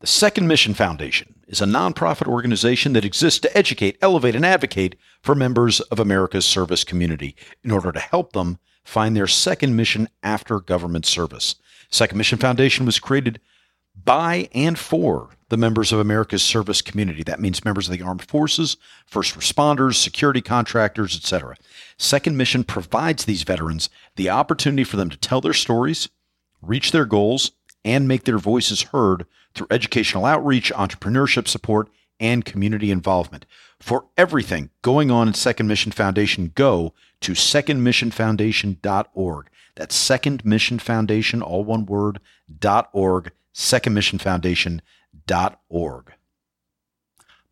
The Second Mission Foundation is a nonprofit organization that exists to educate, elevate, and advocate for members of America's service community in order to help them find their second mission after government service. Second Mission Foundation was created by and for the members of America's service community. That means members of the armed forces, first responders, security contractors, etc. Second Mission provides these veterans the opportunity for them to tell their stories, reach their goals, and make their voices heard through educational outreach, entrepreneurship support, and community involvement. For everything going on at Second Mission Foundation, go to secondmissionfoundation.org. That's secondmissionfoundation, all one word, .org, secondmissionfoundation.org.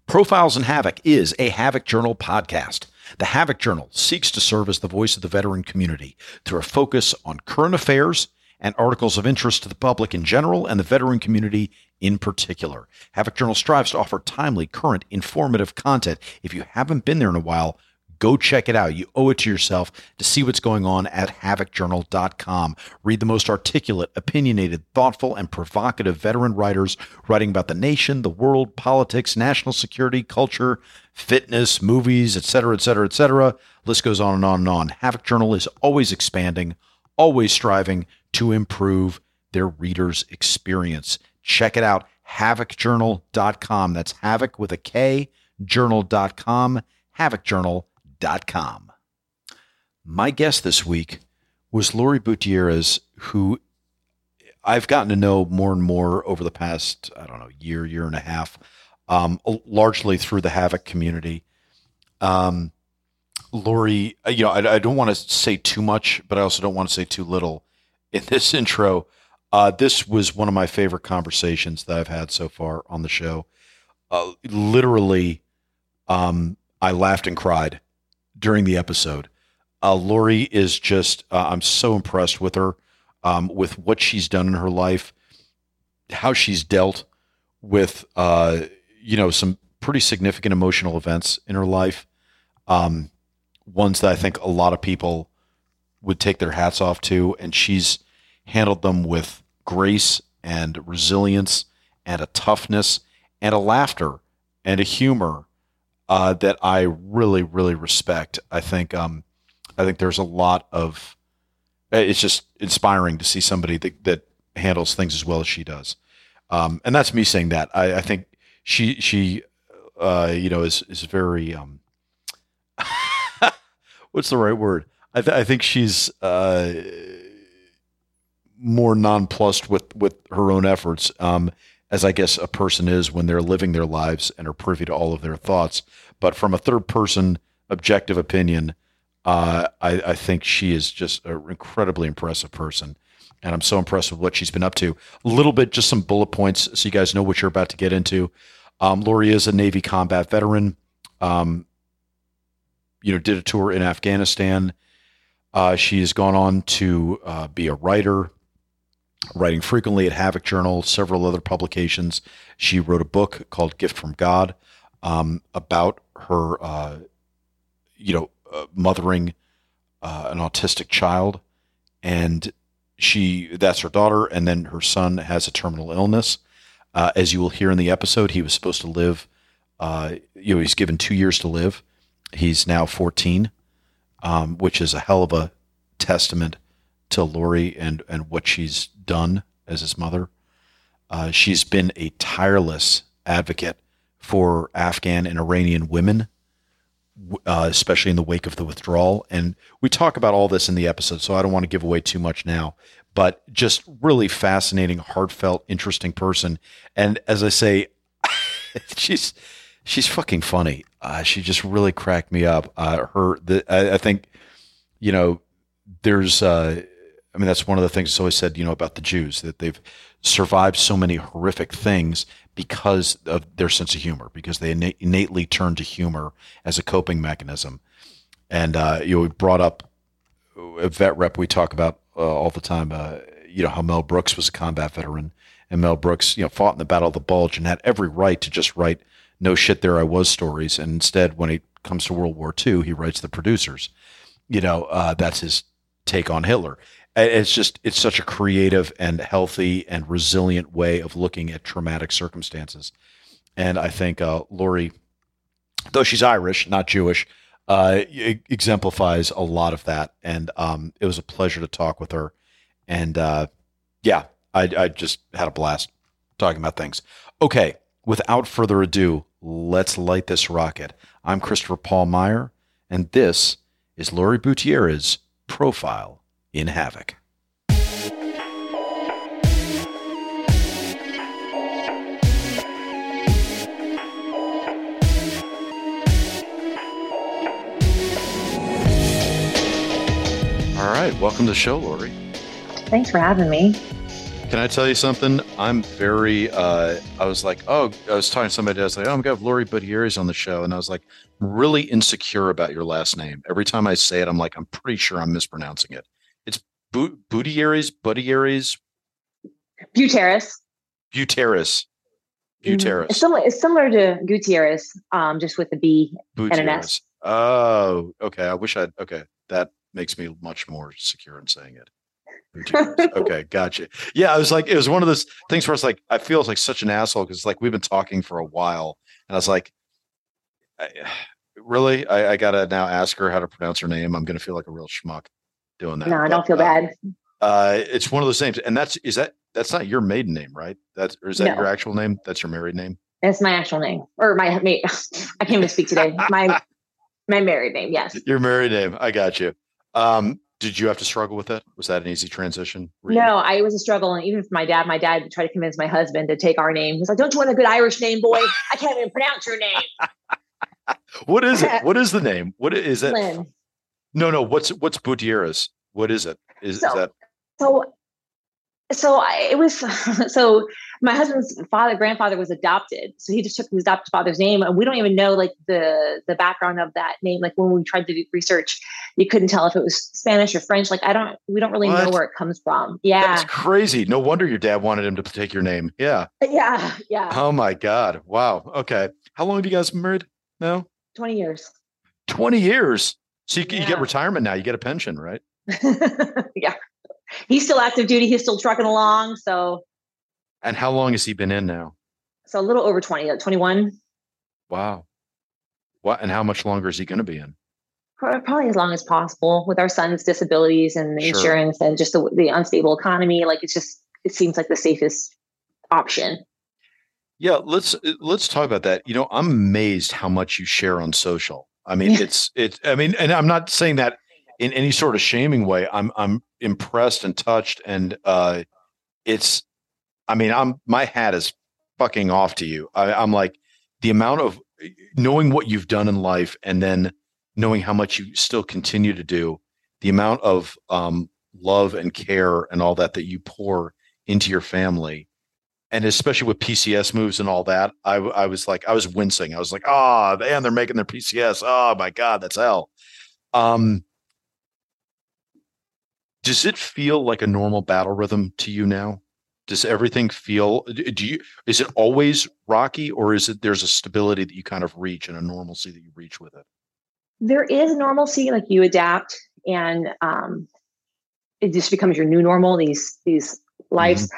Profiles in Havoc is a Havoc Journal podcast. The Havoc Journal seeks to serve as the voice of the veteran community through a focus on current affairs and articles of interest to the public in general and the veteran community in particular. Havoc Journal strives to offer timely, current, informative content. If you haven't been there in a while, go check it out. You owe it to yourself to see what's going on at HavocJournal.com. Read the most articulate, opinionated, thoughtful, and provocative veteran writers writing about the nation, the world, politics, national security, culture, fitness, movies, etc., etc., etc. List goes on and on and on. Havoc Journal is always expanding, always striving to improve their readers' experience. Check it out, HavocJournal.com. That's Havoc with a K, Journal.com, HavocJournal.com. My guest this week was Lori Butierries, who I've gotten to know more and more over the past, year and a half, largely through the Havoc community. Lori, I don't want to say too much, but I also don't want to say too little in this intro. This was one of my favorite conversations that I've had so far on the show. I laughed and cried during the episode. Lori is just, I'm so impressed with her, with what she's done in her life, how she's dealt with, some pretty significant emotional events in her life. Ones that I think a lot of people would take their hats off to, and she's handled them with grace and resilience and a toughness and a laughter and a humor that I really, really respect. I think there's a lot of, it's just inspiring to see somebody that handles things as well as she does. And that's me saying that. I think she is very, what's the right word? I think she's more nonplussed with her own efforts, as I guess a person is when they're living their lives and are privy to all of their thoughts. But from a third person objective opinion, I think she is just an incredibly impressive person. And I'm so impressed with what she's been up to. A little bit, just some bullet points so you guys know what you're about to get into. Lori is a Navy combat veteran. Did a tour in Afghanistan. She has gone on to be a writer, writing frequently at Havoc Journal, several other publications. She wrote a book called Gift from God about her, mothering an autistic child. And that's her daughter. And then her son has a terminal illness. As you will hear in the episode, he was supposed to live, he's given 2 years to live. He's now 14. Which is a hell of a testament to Lori and what she's done as his mother. She's been a tireless advocate for Afghan and Iranian women, especially in the wake of the withdrawal. And we talk about all this in the episode, so I don't want to give away too much now, but just really fascinating, heartfelt, interesting person. And as I say, she's fucking funny. She just really cracked me up. I think, there's, that's one of the things that's always said, about the Jews, that they've survived so many horrific things because of their sense of humor, because they innately turn to humor as a coping mechanism. And, we brought up a vet rep we talk about all the time, how Mel Brooks was a combat veteran, and Mel Brooks, fought in the Battle of the Bulge and had every right to just write "No shit, there I was" stories. And instead, when it comes to World War II, he writes "The Producers." That's his take on Hitler. It's just, it's such a creative and healthy and resilient way of looking at traumatic circumstances. And I think Lori, though she's Irish, not Jewish, exemplifies a lot of that. And it was a pleasure to talk with her. And I just had a blast talking about things. Okay, without further ado, let's light this rocket. I'm Christopher Paul Meyer, and this is Lori Butierries' Profile in Havoc. All right, welcome to the show, Lori. Thanks for having me. Can I tell you something? I'm very, I was talking to somebody, I was like, oh, I'm going to have Lori Butierries on the show. And I was like, I'm really insecure about your last name. Every time I say it, I'm like, I'm pretty sure I'm mispronouncing it. It's Butierries. Butierries. Mm-hmm. It's similar to Gutierrez, just with the B Butierries. And an S. Oh, okay. That makes me much more secure in saying it. Okay, gotcha. Yeah, I was like, it was one of those things where it's like, I feel like such an asshole because it's like we've been talking for a while, and I was like, I gotta now ask her how to pronounce her name. I'm gonna feel like a real schmuck doing that. No, I don't feel bad. It's one of those names, and that's not your maiden name, right? Is that your actual name? That's your married name. That's my actual name, or my mate. I can't even speak today. My married name, yes. Your married name. I got you. Did you have to struggle with it? Was that an easy transition? No, it was a struggle. And even for my dad tried to convince my husband to take our name. He's like, don't you want a good Irish name, boy? I can't even pronounce your name. What is it? What is the name? What is it? Lynn. No. What's Butierries? What is it? So my husband's grandfather was adopted. So he just took his adopted father's name, and we don't even know like the background of that name. Like when we tried to do research, you couldn't tell if it was Spanish or French. Like we don't really know where it comes from. Yeah. That's crazy. No wonder your dad wanted him to take your name. Yeah. Yeah. Yeah. Oh my God. Wow. Okay. How long have you guys been married now? 20 years. 20 years. So you get retirement now. You get a pension, right? Yeah. He's still active duty. He's still trucking along. So. And how long has he been in now? So a little over 20, like 21. Wow. What? And how much longer is he going to be in? Probably as long as possible with our son's disabilities and the insurance and just the unstable economy. Like it seems like the safest option. Yeah. Let's talk about that. You know, I'm amazed how much you share on social. I mean, and I'm not saying that in any sort of shaming way. I'm impressed and touched, and my hat is fucking off to you. I'm like, the amount of knowing what you've done in life and then knowing how much you still continue to do, the amount of love and care and all that you pour into your family, and especially with PCS moves and all that, I was like, I was wincing. I was like, and they're making their PCS. Oh my God, that's hell. Does it feel like a normal battle rhythm to you now? Does everything feel, is it always rocky, or is it, there's a stability that you kind of reach and a normalcy that you reach with it? There is normalcy, like you adapt, and it just becomes your new normal, these life's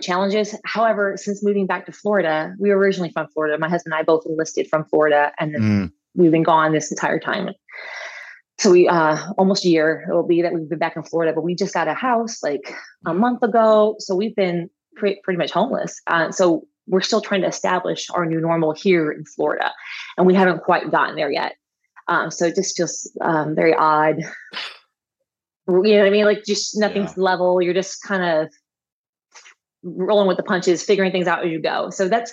challenges. However, since moving back to Florida, we were originally from Florida. My husband and I both enlisted from Florida, and we've been gone this entire time. So we, almost a year it'll be that we've been back in Florida, but we just got a house like a month ago. So we've been pretty much homeless. So we're still trying to establish our new normal here in Florida, and we haven't quite gotten there yet. So it just feels very odd. You know what I mean? Like just nothing's level. You're just kind of rolling with the punches, figuring things out as you go. So that's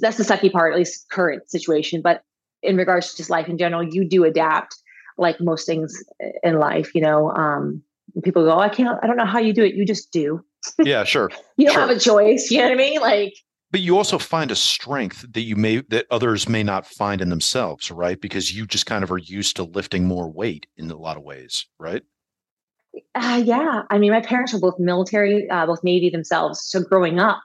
that's the sucky part, at least current situation. But in regards to just life in general, you do adapt. Like most things in life, you know, people go, I don't know how you do it. You just do. Yeah, sure. You don't have a choice. You know what I mean? Like, but you also find a strength that others may not find in themselves. Right. Because you just kind of are used to lifting more weight in a lot of ways. Right. Yeah. I mean, my parents were both military, both Navy themselves. So growing up,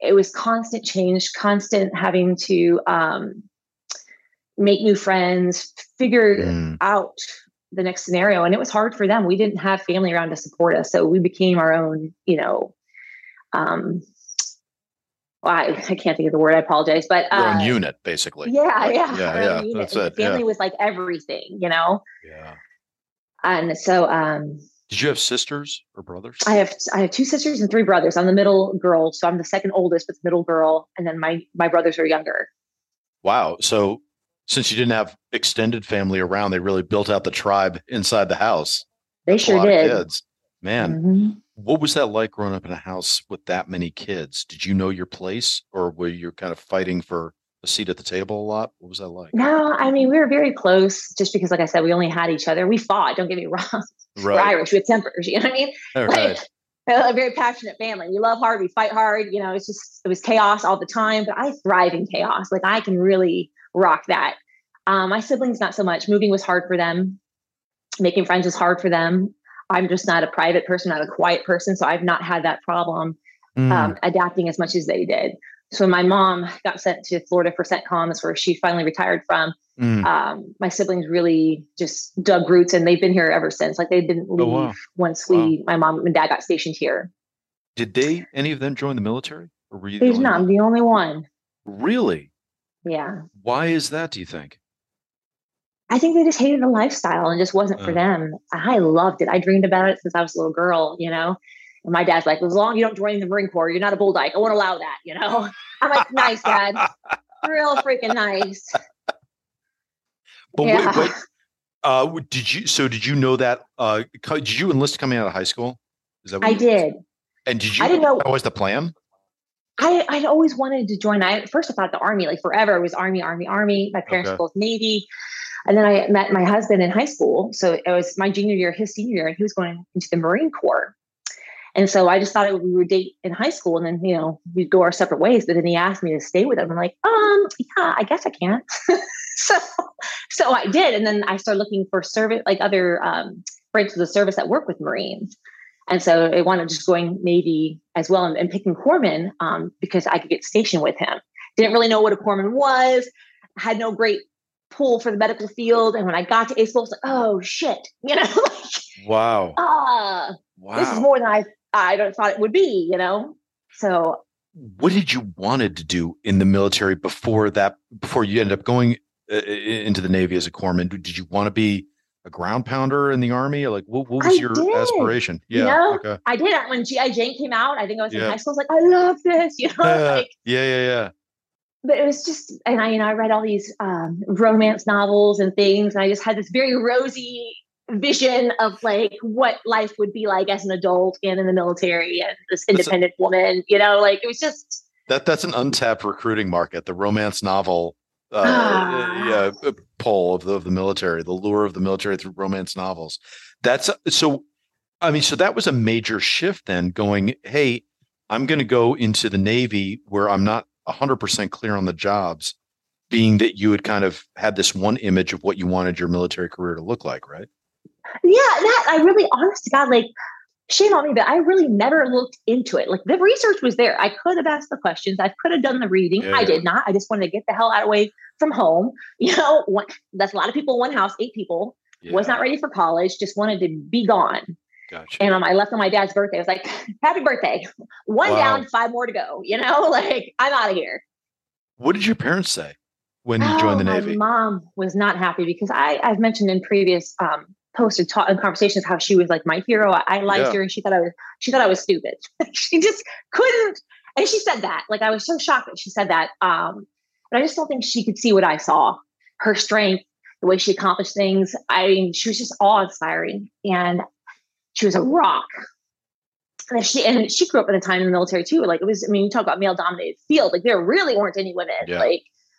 it was constant change, constant having to, make new friends, figure out the next scenario. And it was hard for them. We didn't have family around to support us. So we became our own, you know, I can't think of the word. I apologize, but your own unit, basically. Yeah. That's it. Family was like everything, you know. Yeah. And so, did you have sisters or brothers? I have two sisters and three brothers. I'm the middle girl, so I'm the second oldest, but the middle girl, and then my brothers are younger. Wow. So, since you didn't have extended family around, they really built out the tribe inside the house. They sure did. Kids. Man. Mm-hmm. What was that like growing up in a house with that many kids? Did you know your place, or were you kind of fighting for a seat at the table a lot? What was that like? No, I mean, we were very close just because, like I said, we only had each other. We fought. Don't get me wrong. Right. We're Irish. We had tempers. You know what I mean? Right. Like, a very passionate family. We love hard. We fight hard. You know, it was chaos all the time, but I thrive in chaos. Like I can really rock that. My siblings, not so much. Moving was hard for them. Making friends was hard for them. I'm just not a private person, not a quiet person. So I've not had that problem adapting as much as they did. So when my mom got sent to Florida for CENTCOM, that's where she finally retired from. My siblings really just dug roots, and they've been here ever since. Like they didn't leave once my mom and dad got stationed here. Did any of them join the military? Or were you the only one? I'm the only one. Really? Yeah. Why is that, do you think? I think they just hated the lifestyle and just wasn't for them. I loved it. I dreamed about it since I was a little girl, you know? And my dad's like, as long as you don't join the Marine Corps, you're not a bull dyke. I won't allow that, you know? I'm like, nice, Dad. Real freaking nice. But yeah. Wait, did you know that, did you enlist coming out of high school? Is that what I did. And did you, I didn't know that was the plan? I'd always wanted to join. First I thought the Army, like forever. It was Army. My parents were both Navy. And then I met my husband in high school. So it was my junior year, his senior year, and he was going into the Marine Corps. And so I just thought we would date in high school and then, you know, we'd go our separate ways. But then he asked me to stay with him. I'm like, yeah, I guess I can. So I did. And then I started looking for service, like other branches of the service that work with Marines. And so I wanted just going Navy as well and picking corpsman because I could get stationed with him. Didn't really know what a corpsman was. Had no great pool for the medical field, and when I got to ACE, I was like, "Oh shit!" You know, like, wow, this is more than I thought it would be. You know, so what did you wanted to do in the military before that? Before you ended up going into the Navy as a corpsman, did you want to be a ground pounder in the Army? Like, what was your aspiration? Yeah, I did. When GI Jane came out, I think I was in high school. I was like, I love this. You know, But it was just, and I read all these romance novels and things, and I just had this very rosy vision of like what life would be like as an adult and in the military and this independent woman, you know, like it was just that. That's an untapped recruiting market, the romance novel poll of the military, the lure of the military through romance novels. That's so. I mean, so that was a major shift then. Going, hey, I'm going to go into the Navy where I'm not 100% clear on the jobs, being that you had kind of had this one image of what you wanted your military career to look like, right? Yeah, that I really, honest to God, like shame on me, but I really never looked into it. Like the research was there. I could have asked the questions. I could have done the reading. Yeah. I did not. I just wanted to get the hell out away from home. You know, that's a lot of people, one house, 8 people, was not ready for college, just wanted to be gone. Gotcha. And I left on my dad's birthday. I was like, happy birthday. One down, 5 more to go. You know, like I'm out of here. What did your parents say when you joined the Navy? My mom was not happy because I've mentioned in previous posts and conversations how she was like my hero. I liked her and she thought I was stupid. She just couldn't. And she said that. Like I was so shocked that she said that. But I just don't think she could see what I saw. Her strength, the way she accomplished things. I mean, she was just awe-inspiring. And she was a rock. And she grew up at a time in the military too. Like it was, I mean, you talk about male dominated field, like there really weren't any women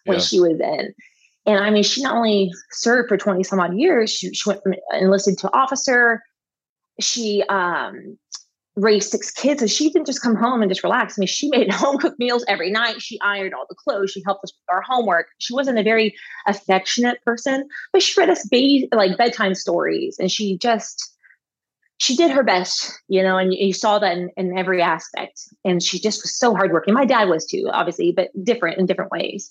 when she was in. And I mean, she not only served for 20 some odd years, she went from enlisted to officer. She raised 6 kids. So she didn't just come home and just relax. I mean, she made home cooked meals every night. She ironed all the clothes. She helped us with our homework. She wasn't a very affectionate person, but she read us bedtime stories. And she did her best, you know, and you saw that in every aspect. And she just was so hardworking. My dad was too, obviously, but different in different ways.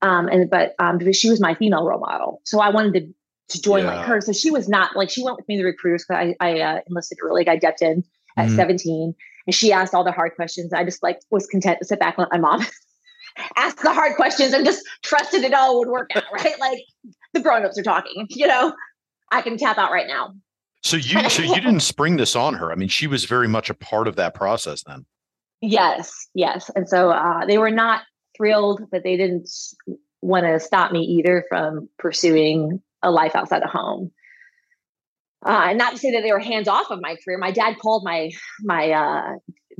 But she was my female role model. So I wanted to to join like her. So she was not like, she went with me to the recruiters. I enlisted early. I dipped in at 17 and she asked all the hard questions. I just like was content to sit back and let my mom ask the hard questions and just trusted it all would work out. Right. Like the grownups are talking, you know, I can tap out right now. So you didn't spring this on her. I mean, she was very much a part of that process then. Yes. And so they were not thrilled, but they didn't want to stop me either from pursuing a life outside of home. And not to say that they were hands off of my career. My dad called my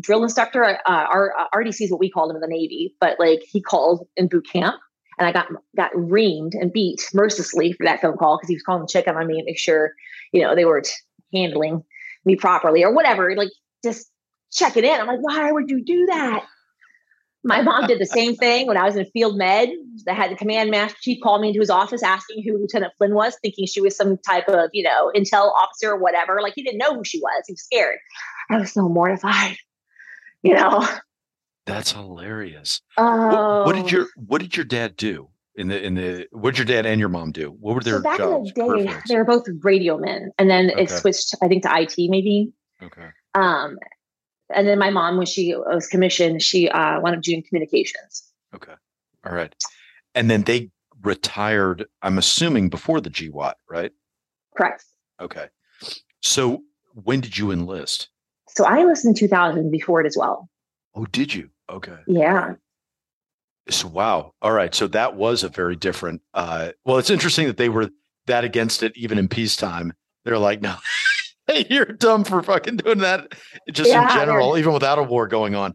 drill instructor, RDC is what we called him in the Navy, but like he called in boot camp and I got reamed and beat mercilessly for that phone call because he was calling to check on me and make sure, you know, they were handling me properly or whatever, like just check it in. I'm like, why would you do that? My mom did the same thing when I was in field med. I had the command master chief call me into his office asking who Lieutenant Flynn was, thinking she was some type of, you know, intel officer or whatever. Like he didn't know who she was. He was scared. I was so mortified, you know. That's hilarious. What did your dad do in the? What did your dad and your mom do? What were their jobs? Back in the day, they were both radio men, and then it switched, I think, to IT maybe. Okay. And then my mom, when she was commissioned, she wound up doing communications. Okay. All right. And then they retired, I'm assuming, before the GWAT, right? Correct. Okay. So when did you enlist? So I enlisted in 2000 before it as well. Oh, did you? Okay. Yeah. So, wow. All right. So that was a very different. Well, it's interesting that they were that against it, even in peacetime. They're like, no. Hey, you're dumb for fucking doing that just in general, even without a war going on.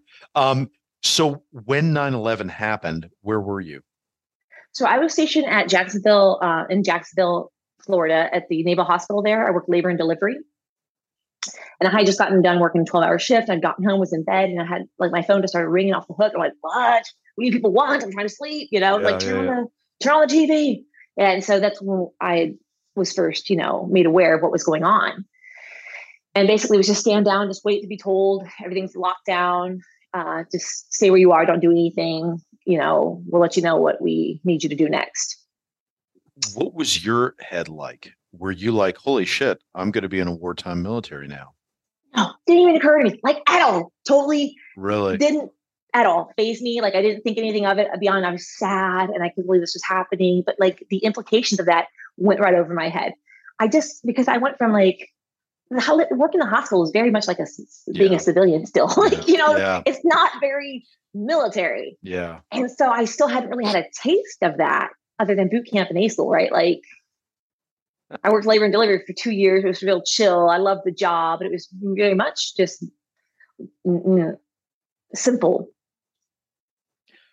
So when 9/11 happened, where were you? So I was stationed at Jacksonville, in Jacksonville, Florida, at the Naval Hospital there. I worked labor and delivery. And I had just gotten done working a 12-hour shift. I'd gotten home, was in bed, and I had like my phone just started ringing off the hook. I'm like, what do you people want? I'm trying to sleep, you know, turn on the TV. And so that's when I was first, you know, made aware of what was going on. And basically it was just stand down, just wait to be told, everything's locked down, just stay where you are, don't do anything, you know, we'll let you know what we need you to do next. What was your head like? Were you like, holy shit, I'm going to be in a wartime military now? No, didn't even occur to me, like at all, totally. Really? Didn't at all faze me. Like I didn't think anything of it beyond I was sad and I couldn't believe this was happening. But like the implications of that went right over my head. Because I went from like, work in the hospital is very much like being a civilian still, like, you know, it's not very military. Yeah. And so I still hadn't really had a taste of that other than boot camp and ASL, right? Like I worked labor and delivery for 2 years. It was real chill. I loved the job, but it was very much just simple.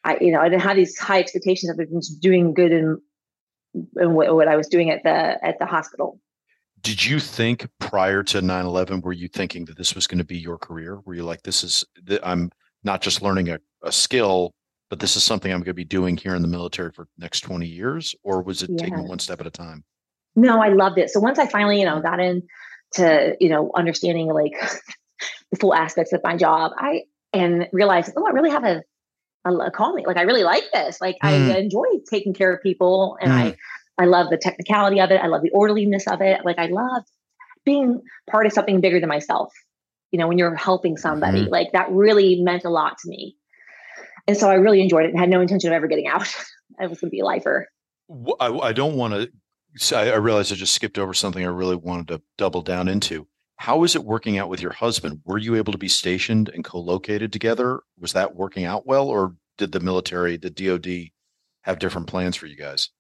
I didn't have these high expectations of just doing good in what I was doing at the hospital. Did you think prior to 9/11, were you thinking that this was going to be your career? Were you like, I'm not just learning a skill, but this is something I'm going to be doing here in the military for the next 20 years? Or was it taking one step at a time? No, I loved it. So once I finally, you know, got into, you know, understanding like the full aspects of my job, and realized, oh, I really have a calling. Like, I really like this. Like I enjoy taking care of people and I love the technicality of it. I love the orderliness of it. Like I love being part of something bigger than myself. You know, when you're helping somebody, like that really meant a lot to me. And so I really enjoyed it and had no intention of ever getting out. I was going to be a lifer. I don't want to say, I realized I just skipped over something I really wanted to double down into. How is it working out with your husband? Were you able to be stationed and co-located together? Was that working out well, or did the military, the DOD, have different plans for you guys?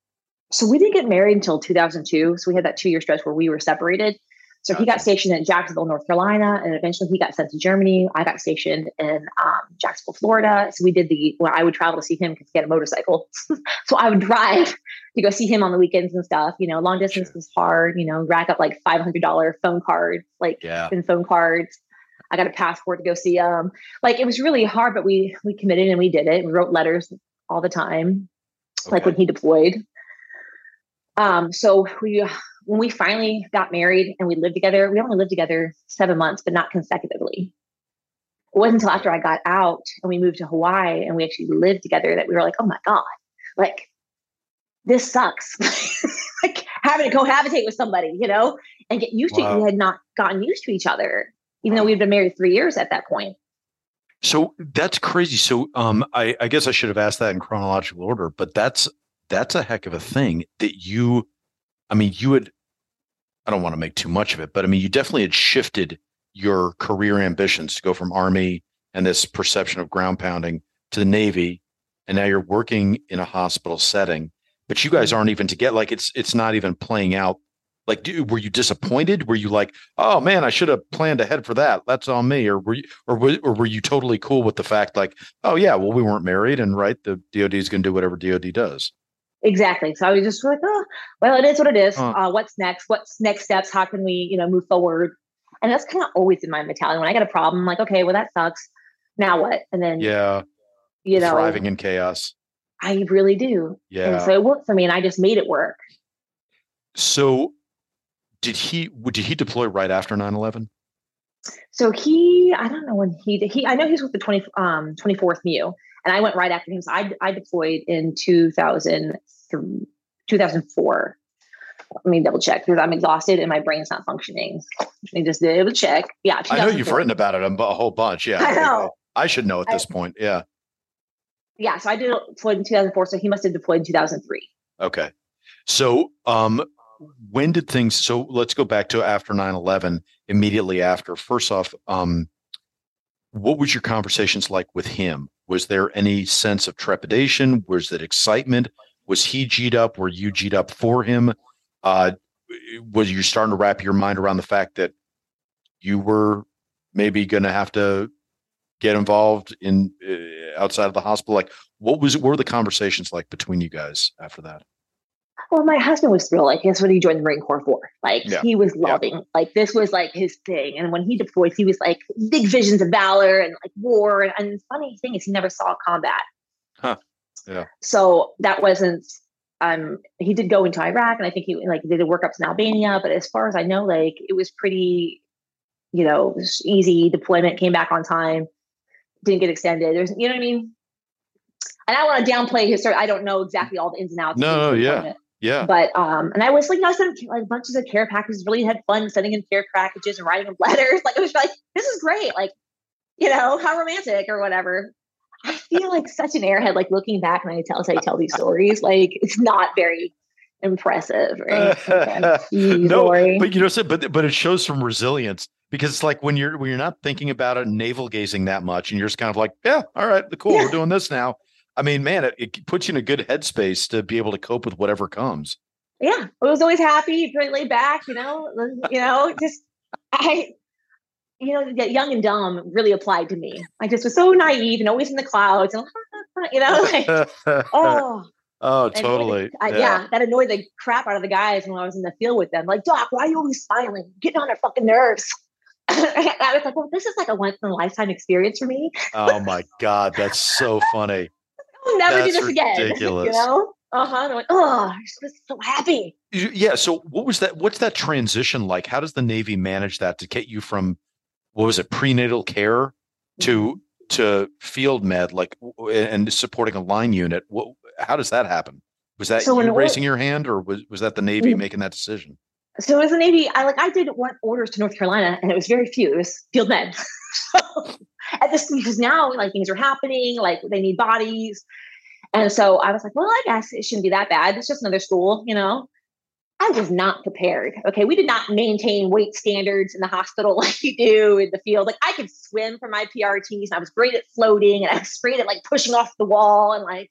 So we didn't get married until 2002. So we had that 2-year stretch where we were separated. So he got stationed in Jacksonville, North Carolina, and eventually he got sent to Germany. I got stationed in Jacksonville, Florida. So we did I would travel to see him because he had a motorcycle. So I would drive to go see him on the weekends and stuff. You know, long distance was hard, you know, rack up like $500 phone cards, like phone cards. I got a passport to go see him. Like it was really hard, but we committed and we did it. We wrote letters all the time, like when he deployed. So when we finally got married and we lived together, we only lived together 7 months, but not consecutively. It wasn't until after I got out and we moved to Hawaii and we actually lived together that we were like, oh my God, like this sucks. Like having to cohabitate with somebody, you know, and get used to it. We had not gotten used to each other, even though we'd been married 3 years at that point. So that's crazy. So I guess I should have asked that in chronological order, but that's a heck of a thing that you, I mean, you had, I don't want to make too much of it, but I mean, you definitely had shifted your career ambitions to go from Army and this perception of ground pounding to the Navy. And now you're working in a hospital setting, but you guys aren't even together. Like it's not even playing out. Like, were you disappointed? Were you like, oh man, I should have planned ahead for that. That's on me. Or were you totally cool with the fact like, oh yeah, well, we weren't married and right. The DOD is going to do whatever DOD does. Exactly. So I was just like, oh, well, it is what it is. What's next? What's next steps? How can we, you know, move forward? And that's kind of always in my mentality. When I got a problem, I'm like, okay, well, that sucks. Now what? And then, yeah, you know, thriving in chaos. I really do. Yeah. And so it worked for me and I just made it work. So did he deploy right after 9/11? So I don't know when he did. I know he was with the 24th Mew and I went right after him. So I deployed in 2004. Let me double check because I'm exhausted and my brain's not functioning. I just did a check. Yeah. I know you've written about it a whole bunch. Yeah. I know. I should know at this point. Yeah. Yeah. So I did deploy in 2004. So he must've deployed in 2003. Okay. So, when did things, so let's go back to after 9/11, immediately after. First off, what was your conversations like with him? Was there any sense of trepidation? Was that excitement? Was he G'd up? Were you G'd up for him? Was you starting to wrap your mind around the fact that you were maybe going to have to get involved in outside of the hospital? Like what were the conversations like between you guys after that? Well, my husband was thrilled. Like that's what he joined the Marine Corps for. Like he was loving, like this was like his thing. And when he deployed, he was like big visions of valor and like war. And the funny thing is he never saw combat. Huh. Yeah. So that wasn't, he did go into Iraq and I think he like did work ups in Albania, but as far as I know, like it was pretty, you know, easy deployment, came back on time, didn't get extended. There's, you know what I mean? And I want to downplay his story. I don't know exactly all the ins and outs. No, yeah. Yeah. But, and I was like, I sent like bunches of care packages, really had fun sending in care packages and writing letters. Like, it was like, this is great. Like, you know, how romantic or whatever. I feel like such an airhead, like looking back and I tell these stories, like it's not very impressive. Right? No, but you know, but it shows some resilience because it's like when you're not thinking about it and navel gazing that much and you're just kind of like, yeah, all right, cool. Yeah. We're doing this now. I mean, man, it puts you in a good headspace to be able to cope with whatever comes. Yeah. I was always happy, pretty laid back, you know, just, you know, that young and dumb really applied to me. I just was so naive and always in the clouds and, you know, like, oh, totally. Yeah. That annoyed the crap out of the guys when I was in the field with them. Like, Doc, why are you always smiling? You're getting on our fucking nerves. I was like, well, this is like a once in a lifetime experience for me. Oh my God. That's so funny. I'll never do this again. Ridiculous. You know? Uh-huh. Like, oh, I'm just so happy. Yeah. So what was that? What's that transition like? How does the Navy manage that to get you from, what was it, prenatal care to field med, like, and supporting a line unit? How does that happen? Was that you raising your hand or was that the Navy making that decision? So as the Navy, I did orders to North Carolina and it was very few. It was field med. At this, because now like things are happening, like they need bodies. And so I was like, well, I guess it shouldn't be that bad. It's just another school, you know. I was not prepared. Okay. We did not maintain weight standards in the hospital like you do in the field. Like I could swim for my PRTs and I was great at floating and I was great at like pushing off the wall. And like,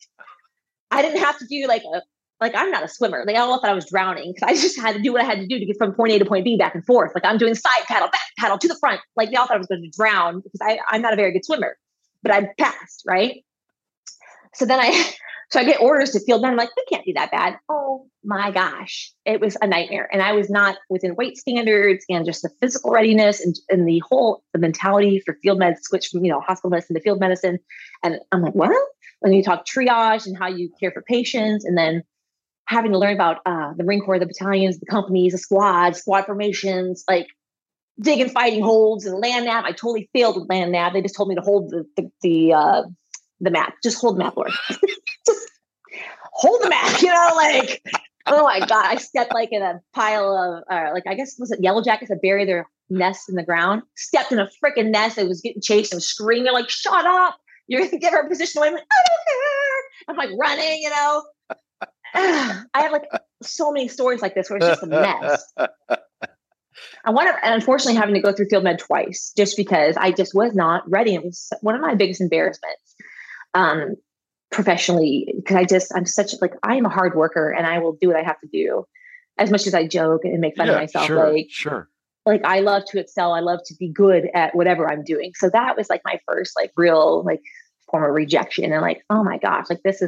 I didn't have to do I'm not a swimmer. They all thought I was drowning because I just had to do what I had to do to get from point A to point B back and forth. Like I'm doing side paddle, back paddle to the front. Like they all thought I was going to drown because I'm not a very good swimmer, but I passed. Right. So then I get orders to field med. I'm like, we can't be that bad. Oh my gosh. It was a nightmare. And I was not within weight standards and just the physical readiness and the mentality for field med switched from, you know, hospital medicine to field medicine. And I'm like, what? When you talk triage and how you care for patients and then having to learn about the Marine Corps, the battalions, the companies, the squads, squad formations, like digging, fighting holds and land nav. I totally failed with land nav. They just told me to hold the map. Just hold map, Lord. Just hold them back, you know, like, oh my God, I stepped like in a pile of, like, I guess, was it yellow jackets that bury their nests in the ground? Stepped in a freaking nest. It was getting chased and screaming like, shut up. You're going to give her a position away. I'm like, I don't care. I'm like running, you know. I have like so many stories like this where it's just a mess. I wound up, and unfortunately, having to go through field med twice just because I just was not ready. It was one of my biggest embarrassments professionally, because I'm such like, I am a hard worker and I will do what I have to do, as much as I joke and make fun of myself. Sure, like, sure. Like, I love to excel. I love to be good at whatever I'm doing. So that was like my first like real like form of rejection, and like, oh my gosh, like this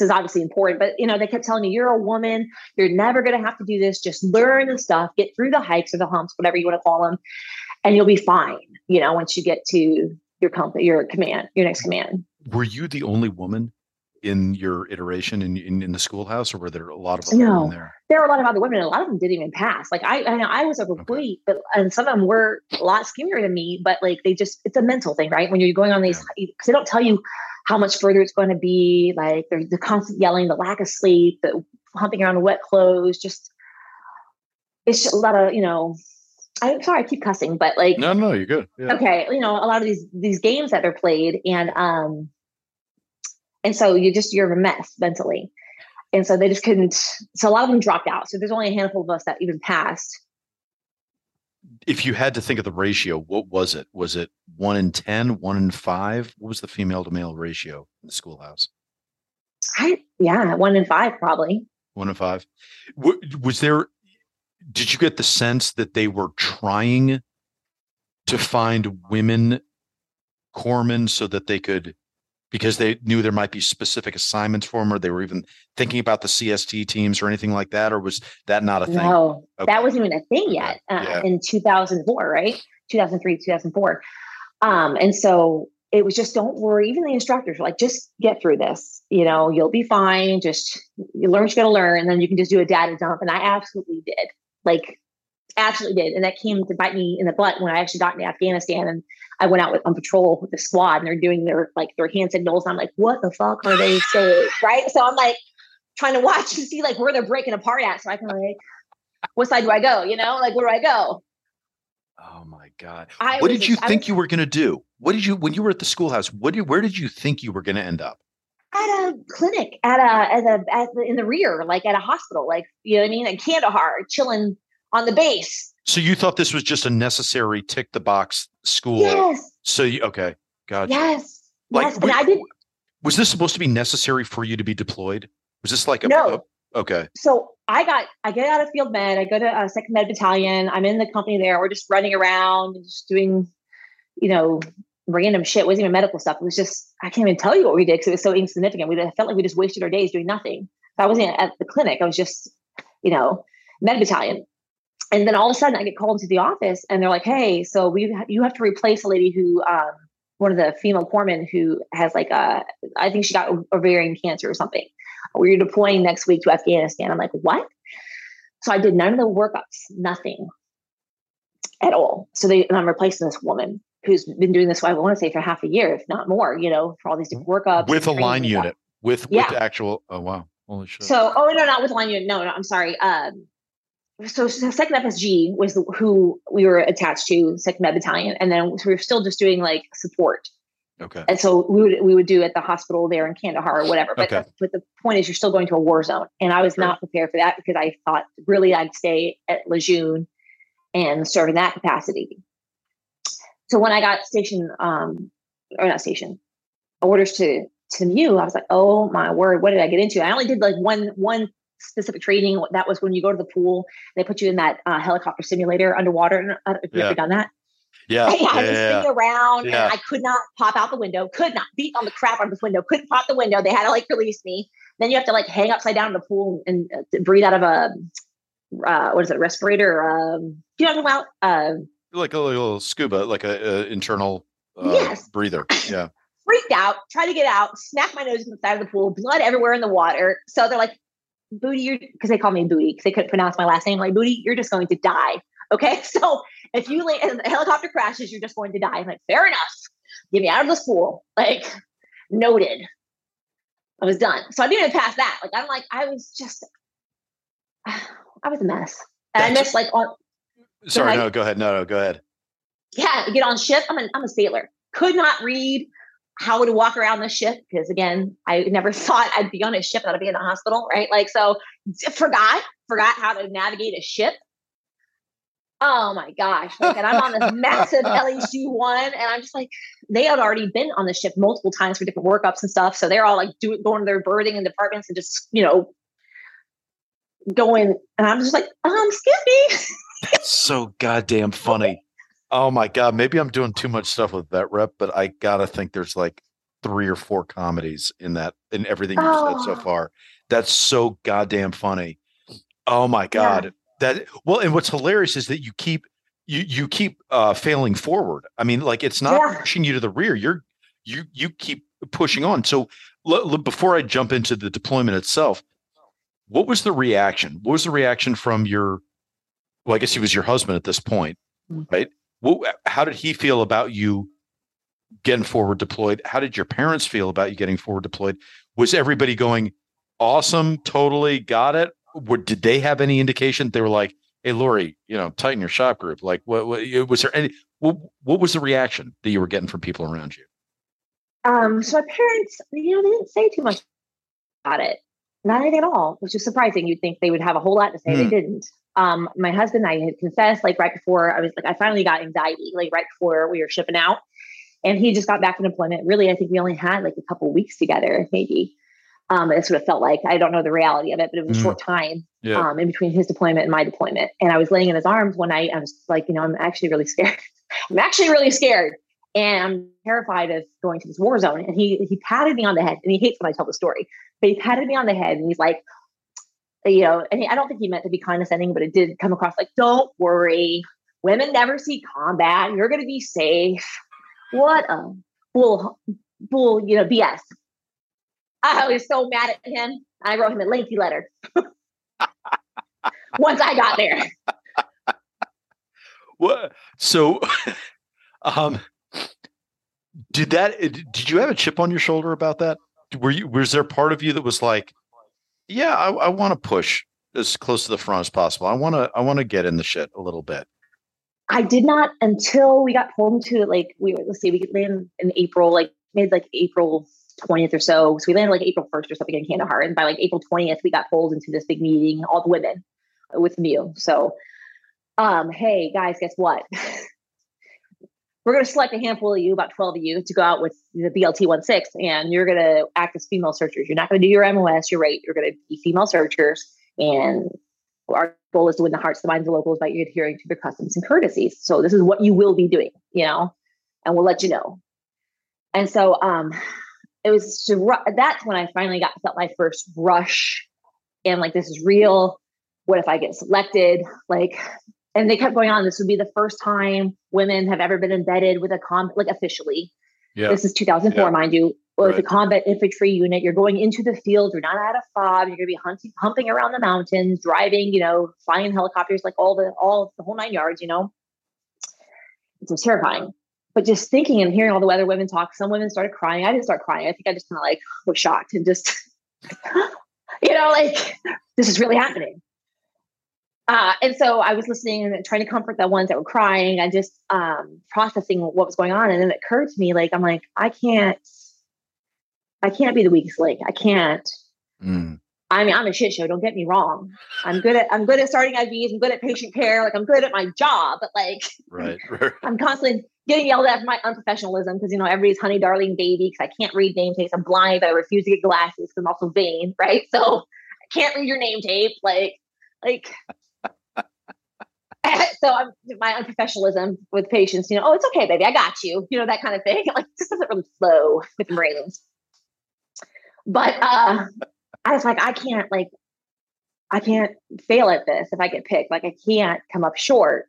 is obviously important, but you know, they kept telling me, you're a woman, you're never going to have to do this. Just learn the stuff, get through the hikes or the humps, whatever you want to call them. And you'll be fine. You know, once you get to your company, your command, your next command. Were you the only woman in your iteration in the schoolhouse, or were there a lot of other women there? There were a lot of other women, and a lot of them didn't even pass. Like I was overweight, and some of them were a lot skinnier than me, but like it's a mental thing, right? When you're going on these, because they don't tell you how much further it's going to be, like the constant yelling, the lack of sleep, the humping around in wet clothes, it's just a lot of, you know, I'm sorry, I keep cussing, but like, no, you're good. Yeah. Okay. You know, a lot of these games that are played, and so you're a mess mentally. And so they just couldn't, so a lot of them dropped out. So there's only a handful of us that even passed. If you had to think of the ratio, what was it? Was it 1 in 10, 1 in 5? What was the female to male ratio in the schoolhouse? 1 in 5, probably. 1 in 5. Did you get the sense that they were trying to find women corpsmen so that they could, because they knew there might be specific assignments for them, or they were even thinking about the CST teams or anything like that? Or was that not a thing? No, okay. That wasn't even a thing yet in 2004, right? 2003, 2004. And so it was just, don't worry. Even the instructors were like, just get through this, you know, you'll be fine. Just you learn what you got to learn. And then you can just do a data dump. And I absolutely did. Like, absolutely did. And that came to bite me in the butt when I actually got into Afghanistan, and I went out on patrol with the squad, and they're doing their hand signals. And I'm like, what the fuck are they saying? Right. So I'm like trying to watch and see like where they're breaking apart at. So I can like, what side do I go? You know, like, where do I go? Oh my God. What did you think you were going to do? When you were at the schoolhouse, where did you think you were going to end up? At a clinic, in the rear, like at a hospital, like, you know what I mean? In Kandahar, chilling on the base. So you thought this was just a necessary tick the box school. Yes. Okay. Gotcha. Yes. Like, yes. And I didn't. Was this supposed to be necessary for you to be deployed? Was this like no. Okay. So I get out of field med. I go to second med battalion. I'm in the company there. We're just running around and just doing, you know, random shit. It wasn't even medical stuff. It was just, I can't even tell you what we did because it was so insignificant. I felt like we just wasted our days doing nothing. So I wasn't at the clinic. I was just, you know, med battalion. And then all of a sudden I get called into the office and they're like, hey, so you have to replace a lady who, one of the female corpsmen who has like I think she got ovarian cancer or something. We're deploying next week to Afghanistan. I'm like, what? So I did none of the workups, nothing at all. So I'm replacing this woman who's been doing this, I want to say for half a year, if not more, you know, for all these different workups. With a line unit, with actual, oh wow. Holy shit. So, not with line unit. No, I'm sorry. So second FSG was who we were attached to, second med battalion. And then we were still just doing like support. Okay. And so we would do at the hospital there in Kandahar or whatever. But, but the point is you're still going to a war zone. And I was not prepared for that because I thought really I'd stay at Lejeune and serve in that capacity. So when I got orders to Mew, I was like, oh my word, what did I get into? I only did like one specific training. That was when you go to the pool, they put you in that helicopter simulator underwater. I don't know if you've ever done that. Yeah. Hey, I was spinning around and I could not pop out the window, could not beat on the crap out of this window, couldn't pop the window. They had to like release me. Then you have to like hang upside down in the pool and breathe out of a, respirator? You know what I'm about? Like a little scuba, like a internal breather. Yeah. Freaked out, tried to get out, smacked my nose inside of the pool, blood everywhere in the water. So they're like, Booty, because they call me Booty because they couldn't pronounce my last name. Like, Booty, you're just going to die. Okay, so if you land and the helicopter crashes, you're just going to die. I'm like, fair enough. Get me out of this pool. Like, noted. I was done. So I didn't even pass that. Like, I'm like, I was a mess. And I missed like on. Sorry, like, no, go ahead. No, go ahead. Yeah, get on ship. I'm a sailor. Could not read how to walk around the ship because, again, I never thought I'd be on a ship and I'd be in the hospital, right? Like, so forgot how to navigate a ship. Oh my gosh. Like, and I'm on this massive LHD one. And I'm just like, they had already been on the ship multiple times for different workups and stuff. So they're all like going to their berthing and departments and just, you know, going. And I'm just like, excuse me. That's so goddamn funny. Oh my God. Maybe I'm doing too much stuff with Vet Rep, but I gotta think there's like 3 or 4 comedies in that, in everything you've said so far. That's so goddamn funny. Oh my God. Yeah. That, well, and what's hilarious is that you keep failing forward. I mean, like, it's not pushing you to the rear. You keep pushing on. So before I jump into the deployment itself, what was the reaction? What was the reaction from your, well, I guess he was your husband at this point, right? How did he feel about you getting forward deployed? How did your parents feel about you getting forward deployed? Was everybody going, awesome, totally got it? Did they have any indication? They were like, hey, Lori, you know, tighten your shop group. Like, what was the reaction that you were getting from people around you? So my parents, you know, they didn't say too much about it. Not anything at all, which is surprising. You'd think they would have a whole lot to say. They didn't. My husband and I had confessed, like, right before, I was like, I finally got anxiety, like right before we were shipping out, and he just got back in deployment. Really, I think we only had like a couple weeks together, maybe. That's what it felt like. I don't know the reality of it, but it was a short time in between his deployment and my deployment. And I was laying in his arms one night. I was like, you know, I'm actually really scared. And I'm terrified of going to this war zone. And he patted me on the head, and he hates when I tell the story, but he patted me on the head and he's like, you know, and I don't think he meant to be condescending, but it did come across like, don't worry. Women never see combat. You're going to be safe. What a bull, you know, BS. I was so mad at him. I wrote him a lengthy letter once I got there. What? So, did you have a chip on your shoulder about that? Was there part of you that was like, yeah, I want to push as close to the front as possible. I want to get in the shit a little bit. I did not until we got pulled into, like, we could land in April, like April 20th or so. So we landed like April 1st or something in Kandahar. And by like April 20th, we got pulled into this big meeting, all the women with Mew. So, hey guys, guess what? We're going to select a handful of you, about 12 of you, to go out with the BLT16, and you're going to act as female searchers. You're not going to do your MOS, you're right. You're going to be female searchers. And our goal is to win the hearts, the minds, the locals by adhering to their customs and courtesies. So this is what you will be doing, you know, and we'll let you know. And so, it was, that's when I finally felt my first rush. And like, this is real. What if I get selected? Like, and they kept going on. This would be the first time women have ever been embedded with a combat, like, officially. Yeah. This is 2004, mind you, with a combat infantry unit. You're going into the field. You're not out of FOB. You're going to be humping around the mountains, driving, you know, flying helicopters, like all the whole nine yards, you know. It was terrifying. But just thinking and hearing all the other women talk, some women started crying. I didn't start crying. I think I just kind of like was shocked and just, you know, like, this is really happening. And so I was listening and trying to comfort the ones that were crying and just processing what was going on. And then it occurred to me, like, I'm like, I can't be the weakest link. I can't. I mean, I'm a shit show. Don't get me wrong. I'm good at starting IVs. I'm good at patient care. Like, I'm good at my job, but like, right. I'm constantly getting yelled at for my unprofessionalism because, you know, everybody's honey, darling, baby, because I can't read name tapes. I'm blind, but I refuse to get glasses because I'm also vain, right? So I can't read your name tape. Like, so my unprofessionalism with patients, you know, oh, it's okay, baby, I got you, you know, that kind of thing. Like, this doesn't really flow with the brains. But I was like, I can't fail at this if I get picked. Like, I can't come up short.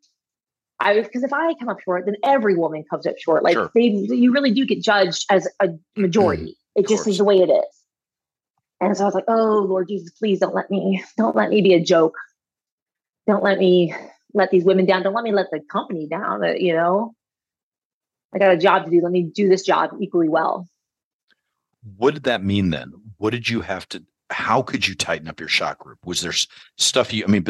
Because if I come up short, then every woman comes up short. Like, sure. You really do get judged as a majority. It just is the way it is. And so I was like, oh, Lord Jesus, please don't let me be a joke. Don't let me let these women down. Don't let me let the company down. You know, I got a job to do. Let me do this job equally well. What did that mean then? what did you have to, how could you tighten up your shot group? Was there stuff you, I mean,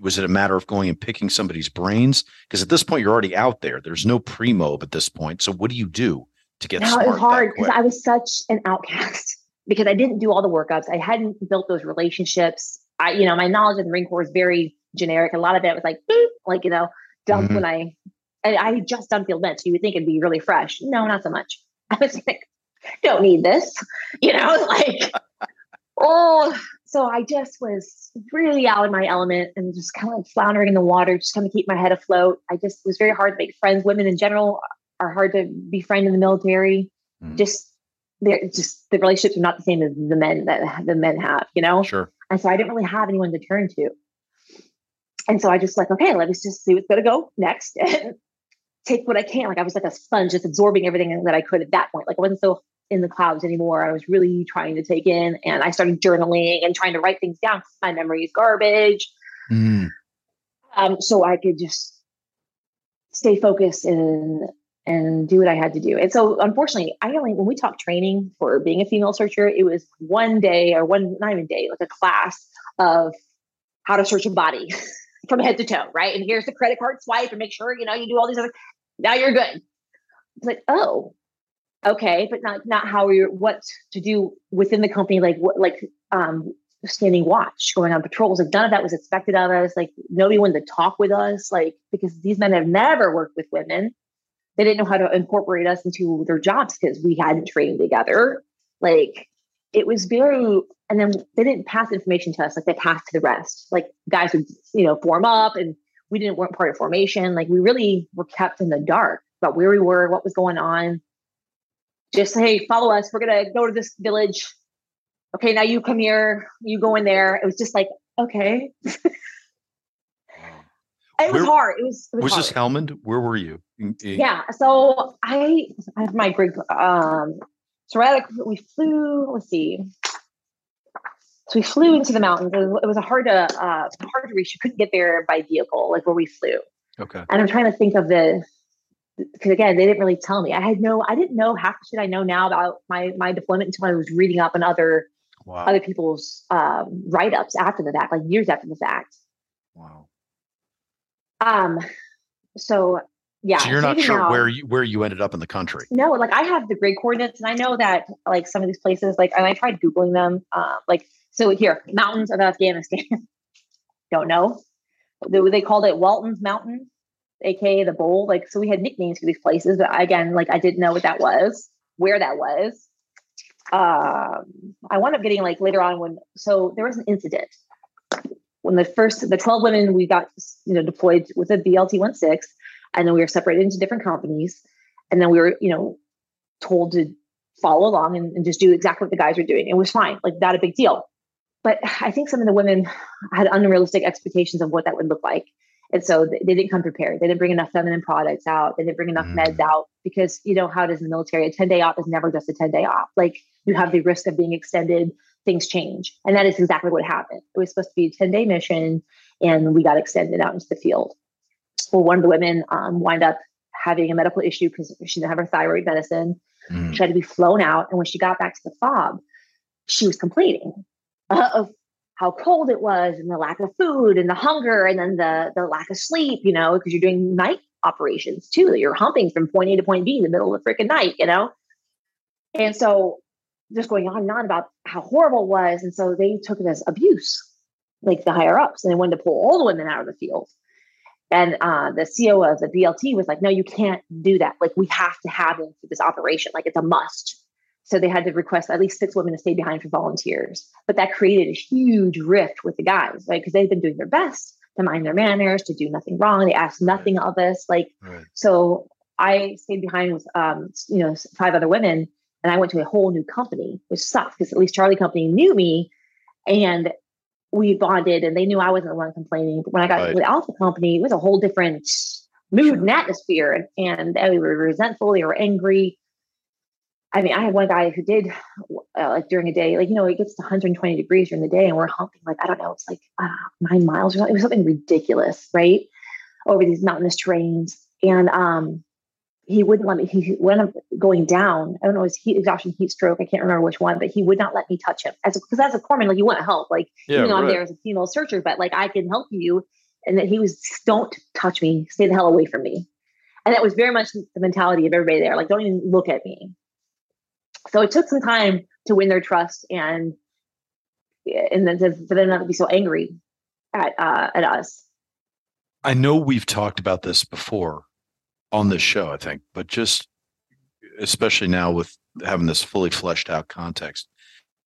was it a matter of going and picking somebody's brains? Because at this point, you're already out there. There's no pre-mob at this point. So what do you do to get smart? It was hard because I was such an outcast because I didn't do all the workups. I hadn't built those relationships. I, you know, my knowledge of the Marine Corps is very generic. A lot of it was like, boop, like, you know, dump when I just done field med. You would think it'd be really fresh. No, not so much. I was like, don't need this, you know, like, oh, so I just was really out of my element and just kind of floundering in the water, just kind of keep my head afloat. I just was very hard to make friends. Women in general are hard to befriend in the military. Just they're just the relationships are not the same as the men that the men have, you know? Sure. And so I didn't really have anyone to turn to. And so I just like, okay, let's just see what's going to go next and take what I can. Like I was like a sponge, just absorbing everything that I could at that point. Like I wasn't so in the clouds anymore. I was really trying to take in, and I started journaling and trying to write things down. My memory is garbage. So I could just stay focused and do what I had to do. And so unfortunately, I only, when we talk training for being a female searcher, it was one day or one, not even a day, like a class of how to search a body from head to toe. Right. And here's the credit card swipe and make sure, you know, you do all these other, now you're good. But, oh, okay. But not how you're, what to do within the company. Like what, like, standing watch, going on patrols. Like none of that was expected of us. Like nobody wanted to talk with us, like, because these men have never worked with women. They didn't know how to incorporate us into their jobs because we hadn't trained together. Like it was very, and then they didn't pass information to us. Like they passed to the rest, like guys would, you know, form up, and we weren't part of formation. Like we really were kept in the dark about where we were, what was going on. Just, hey, follow us. We're going to go to this village. Okay. Now you come here, you go in there. It was just like, okay. It was hard. It was hard. This Helmand? Where were you? Yeah. So I have my group. So we flew, let's see. So we flew into the mountains. It was hard to reach. You couldn't get there by vehicle, like where we flew. Okay. And I'm trying to think of the, because again, they didn't really tell me. I didn't know half the shit I know now about my deployment until I was reading up on other people's write-ups after the fact, like years after the fact. Wow. So yeah. So you're not sure where you ended up in the country. No, like I have the grid coordinates, and I know that like some of these places, like, and I tried Googling them, like, so here, mountains of Afghanistan. Don't know. They called it Walton's Mountain, AKA the Bulge. Like, so we had nicknames for these places, but again, like I didn't know what that was, where that was. I wound up getting like later on so there was an incident. When the 12 women we got, you know, deployed with a BLT16, and then we were separated into different companies, and then we were, you know, told to follow along and just do exactly what the guys were doing. It was fine, like not a big deal. But I think some of the women had unrealistic expectations of what that would look like, and so they didn't come prepared. They didn't bring enough feminine products out. They didn't bring enough meds out, because you know how it is in the military. A 10-day op is never just a 10-day op. Like you have the risk of being extended. Things change. And that is exactly what happened. It was supposed to be a 10-day mission, and we got extended out into the field. Well, one of the women wound up having a medical issue because she didn't have her thyroid medicine. She had to be flown out. And when she got back to the FOB, she was complaining of how cold it was, and the lack of food, and the hunger, and then the lack of sleep, you know, because you're doing night operations too. You're humping from point A to point B in the middle of the freaking night, you know? And so just going on and on about how horrible it was. And so they took it as abuse, like the higher ups, and they wanted to pull all the women out of the field. And the CO of the BLT was like, no, you can't do that. Like we have to have them for this operation. Like it's a must. So they had to request at least 6 women to stay behind for volunteers. But that created a huge rift with the guys, right? Because they've been doing their best to mind their manners, to do nothing wrong. They asked nothing of us. Like, so I stayed behind with, you know, 5 other women. And I went to a whole new company, which sucks because at least Charlie Company knew me, and we bonded, and they knew I wasn't the one complaining. But when I got to the Alpha Company, it was a whole different mood and atmosphere, and we were resentful. They were angry. I mean, I had one guy who did like during a day, like, you know, it gets to 120 degrees during the day, and we're humping like, I don't know, it's like 9 miles or something. It was something ridiculous, right? Over these mountainous terrains. And he wouldn't let me, he went up going down. I don't know, it was heat exhaustion, heat stroke. I can't remember which one, but he would not let me touch him. Because as a corpsman, like you want to help, like even though I'm there as a female searcher, but like I can help you. And that he was, don't touch me, stay the hell away from me. And that was very much the mentality of everybody there. Like, don't even look at me. So it took some time to win their trust and then for them not to be so angry at us. I know we've talked about this before on this show, I think, but just especially now with having this fully fleshed out context,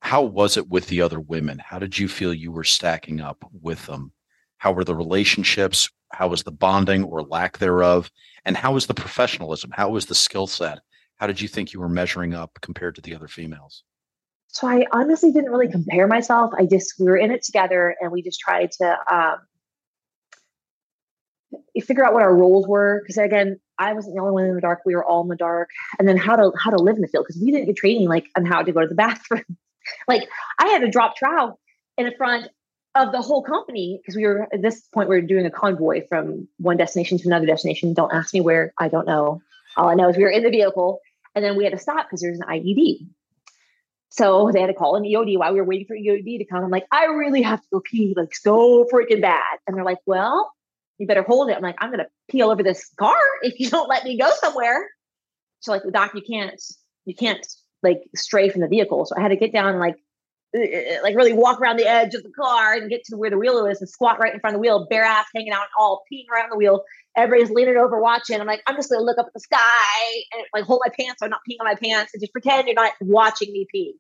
how was it with the other women? How did you feel you were stacking up with them? How were the relationships? How was the bonding or lack thereof? And how was the professionalism? How was the skill set? How did you think you were measuring up compared to the other females? So I honestly didn't really compare myself. We were in it together and we just tried to figure out what our roles were. Because again, I wasn't the only one in the dark. We were all in the dark. And then how to live in the field. Because we didn't get training like on how to go to the bathroom. Like I had to drop trow in the front of the whole company. Because we were, at this point, we were doing a convoy from one destination to another destination. Don't ask me where, I don't know. All I know is we were in the vehicle and then we had to stop because there's an IED. So they had to call an EOD while we were waiting for EOD to come. I'm like, I really have to go pee, like so freaking bad. And they're like, well, you better hold it. I'm like, I'm going to pee all over this car if you don't let me go somewhere. So like, doc, you can't like stray from the vehicle. So I had to get down and like really walk around the edge of the car and get to where the wheel is and squat right in front of the wheel, bare ass hanging out, all peeing around the wheel. Everybody's leaning over watching. I'm like, I'm just going to look up at the sky and like hold my pants so I'm not peeing on my pants and just pretend you're not watching me pee.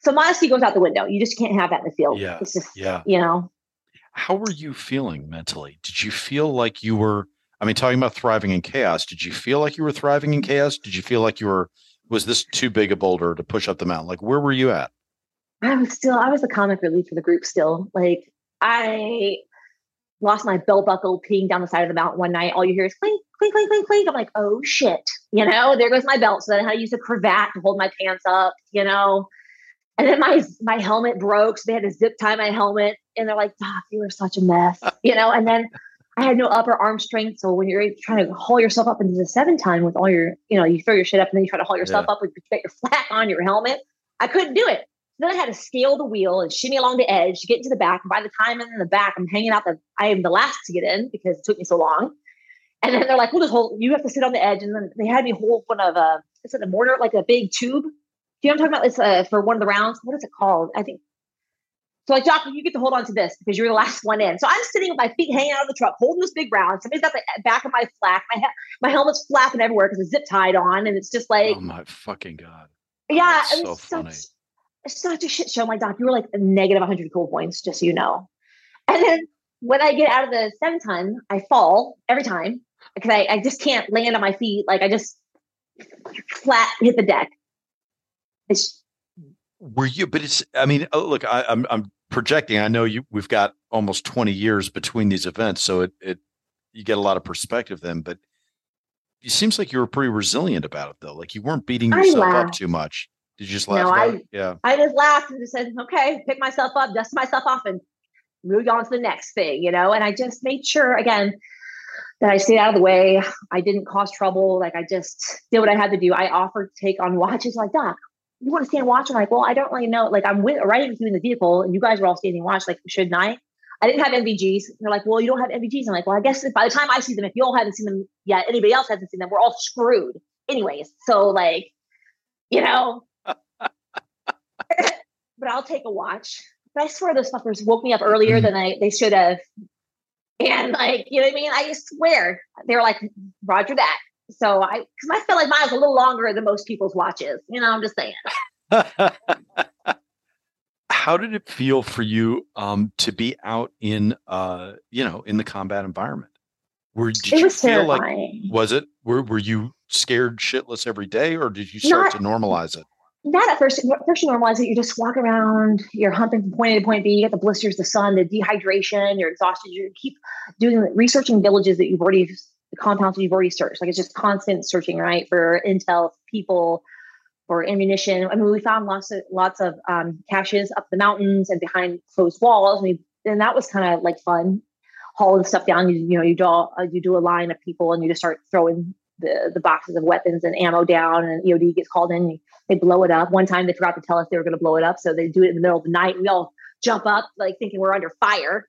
So modesty goes out the window. You just can't have that in the field. Yeah. It's just, you know. How were you feeling mentally? Did you feel like you were, talking about thriving in chaos, did you feel like you were thriving in chaos? Did you feel like was this too big a boulder to push up the mountain? Like, where were you at? I was the comic relief for the group still. Like I lost my belt buckle peeing down the side of the mountain one night. All you hear is clink, clink, clink, clink, clink. I'm like, oh shit. You know, there goes my belt. So then I used a cravat to hold my pants up, you know? And then my helmet broke. So they had to zip tie my helmet and they're like, Doc, you were such a mess, you know? And then I had no upper arm strength. So when you're trying to haul yourself up into the 7-ton with all your, you know, you throw your shit up and then you try to haul yourself up with your flat on your helmet. I couldn't do it. Then I had to scale the wheel and shimmy along the edge to get into the back. And by the time I'm in the back, I'm hanging out. I am the last to get in because it took me so long. And then they're like, "We'll just hold. You have to sit on the edge." And then they had me hold one of it's a mortar, like a big tube. Do you know what I'm talking about? It's for one of the rounds. What is it called? I think. So like, Doc, you get to hold on to this because you're the last one in. So I'm sitting with my feet hanging out of the truck, holding this big round. Somebody's got the back of my flak. My helmet's flapping everywhere because it's zip tied on, and it's just like, oh my fucking god. Yeah, oh, and so funny. Such a shit show. My doc, you were like a negative 100 cool points, just so you know. And then when I get out of the 7-ton, I fall every time because I just can't land on my feet. Like I just flat hit the deck. Look, I'm projecting. I know we've got almost 20 years between these events. So you get a lot of perspective then, but it seems like you were pretty resilient about it though. Like you weren't beating yourself up too much. Did you just laugh? No, I just laughed and just said, okay, pick myself up, dust myself off and move on to the next thing, you know? And I just made sure again, that I stayed out of the way. I didn't cause trouble. Like I just did what I had to do. I offered to take on watches like, Doc, you want to stand watch? I'm like, well, I don't really know. Like I'm riding with you in the vehicle and you guys were all standing watch. Like, shouldn't I? I didn't have MVGs. They're like, well, you don't have MVGs. I'm like, well, I guess by the time I see them, if you all haven't seen them yet, anybody else hasn't seen them, we're all screwed anyways. So like, you know, but I'll take a watch. But I swear those fuckers woke me up earlier than they should have. And like, you know what I mean? I swear. They were like, roger that. So because I felt like mine was a little longer than most people's watches. You know, I'm just saying. How did it feel for you to be out in, in the combat environment? Terrifying. Were you scared shitless every day or did you start to normalize it? Not at first. First you normalize it. You just walk around. You're humping from point A to point B. You get the blisters, the sun, the dehydration. You're exhausted. You keep researching villages the compounds that you've already searched. Like it's just constant searching, right, for intel, people, for ammunition. We found lots of caches up the mountains and behind closed walls, and that was kind of like fun, hauling stuff down. You do a line of people, and you just start throwing the boxes of weapons and ammo down, and EOD gets called in, and they blow it up. One time they forgot to tell us they were going to blow it up, so they do it in the middle of the night, and we all jump up, like, thinking we're under fire.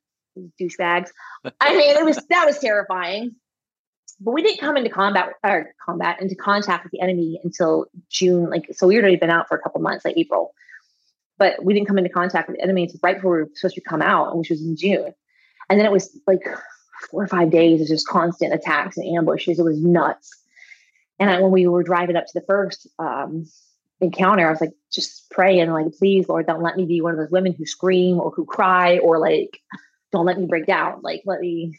Douchebags. I mean, that was terrifying. But we didn't come into contact with the enemy until June. Like, so we had already been out for a couple months, like April. But we didn't come into contact with the enemy until right before we were supposed to come out, which was in June. And then it was like 4 or 5 days of just constant attacks and ambushes. It was nuts. And when we were driving up to the first encounter, I was like, just pray and like, please, Lord, don't let me be one of those women who scream or who cry, or like, don't let me break down. Like, let me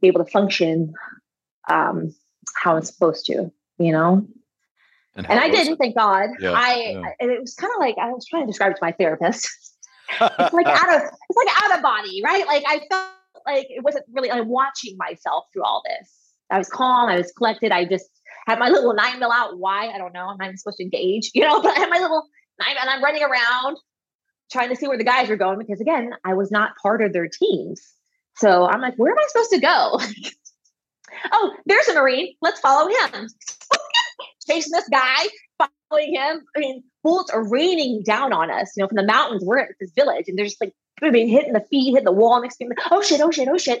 be able to function how I'm supposed to, you know? And I didn't, thank God. Yeah, And it was kind of like, I was trying to describe it to my therapist. it's like out of body, right? Like, I felt like it wasn't really like watching myself through all this. I was calm. I was collected. I just had my little 9mm out. Why? I don't know. I'm not even supposed to engage, you know, but I had my little 9mm and I'm running around trying to see where the guys were going, because again, I was not part of their teams. So I'm like, where am I supposed to go? Oh, there's a Marine. Let's follow him. Chasing this guy, following him. I mean, bullets are raining down on us, you know, from the mountains. We're at this village and they're just like, I mean, hitting the feet, hitting the wall. Next thing, oh shit,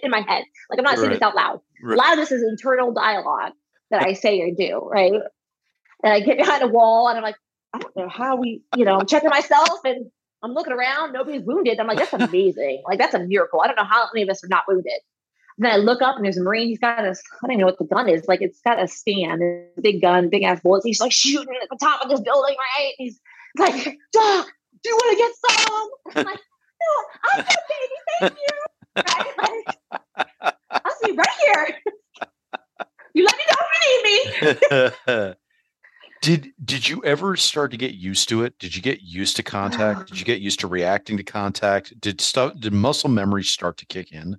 in my head. Like, I'm not saying this out loud. Right. A lot of this is internal dialogue that I say or do, right? And I get behind a wall and I'm like, I don't know how we, you know, I'm checking myself and I'm looking around. Nobody's wounded. I'm like, that's amazing. Like, that's a miracle. I don't know how many of us are not wounded. And then I look up and there's a Marine. He's got a, I don't even know what the gun is. Like, it's got a stand, it's a big gun, big ass bullets. He's like shooting at the top of this building, right? And he's like, Doc, do you want to get some? I'm like, no, I'm good, baby. Thank you. Right? Like, I'll see you right here. You let me know if you need me. Did you ever start to get used to it? Did you get used to contact? Did you get used to reacting to contact? Did muscle memory start to kick in?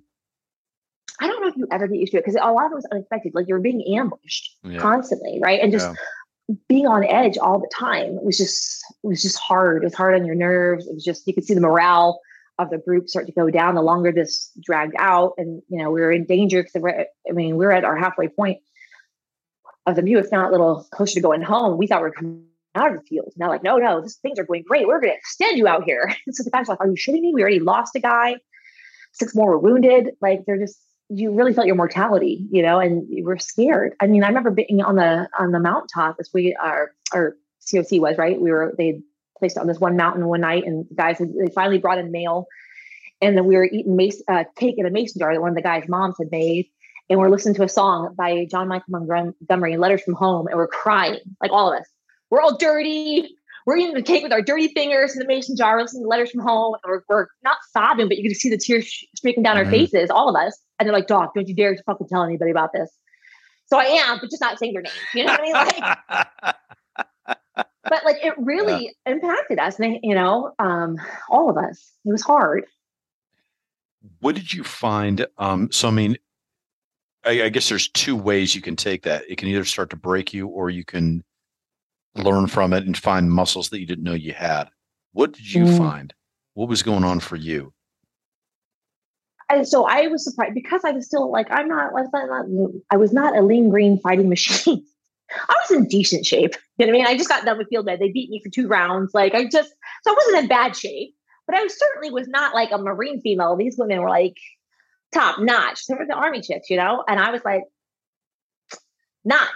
I don't know if you ever get used to it, because a lot of it was unexpected. Like, you're being ambushed constantly, right? And just being on edge all the time. It was just hard. It was hard on your nerves. It was just, you could see the morale of the group start to go down the longer this dragged out. And, you know, we were in danger because, I mean, we were at our halfway point of the Mew. It's not a little closer to going home. We thought we were coming out of the field. Now, like, no, these things are going great. We're going to extend you out here. And so the guy's like, are you shitting me? We already lost a guy. 6 more were wounded. Like, they're just, you really felt your mortality, you know, and you were scared. I mean, I remember being on the mountaintop as our COC was, right? They placed it on this one mountain one night, and the guys, they finally brought in mail. And then we were eating cake in a mason jar that one of the guys' moms had made. And we're listening to a song by John Michael Montgomery, Letters from Home. And we're crying, like all of us. We're all dirty. We're eating the cake with our dirty fingers in the mason jar, listening to Letters from Home. And we're not sobbing, but you can see the tears streaking down our faces, all of us. And they're like, Doc, don't you dare fucking tell anybody about this. So I am, but just not saying your name. You know what I mean? Like, but like, it really impacted us, and you know, all of us. It was hard. What did you find? So, I mean, I guess there's 2 ways you can take that. It can either start to break you, or you can learn from it and find muscles that you didn't know you had. What did you find? What was going on for you? And so I was surprised, because I was still like, I was not a lean green fighting machine. I was in decent shape. You know what I mean? I just got done with field med. They beat me for 2 rounds. Like, so I wasn't in bad shape, but I certainly was not like a Marine female. These women were like top notch. They were the Army chicks, you know? And I was like, not.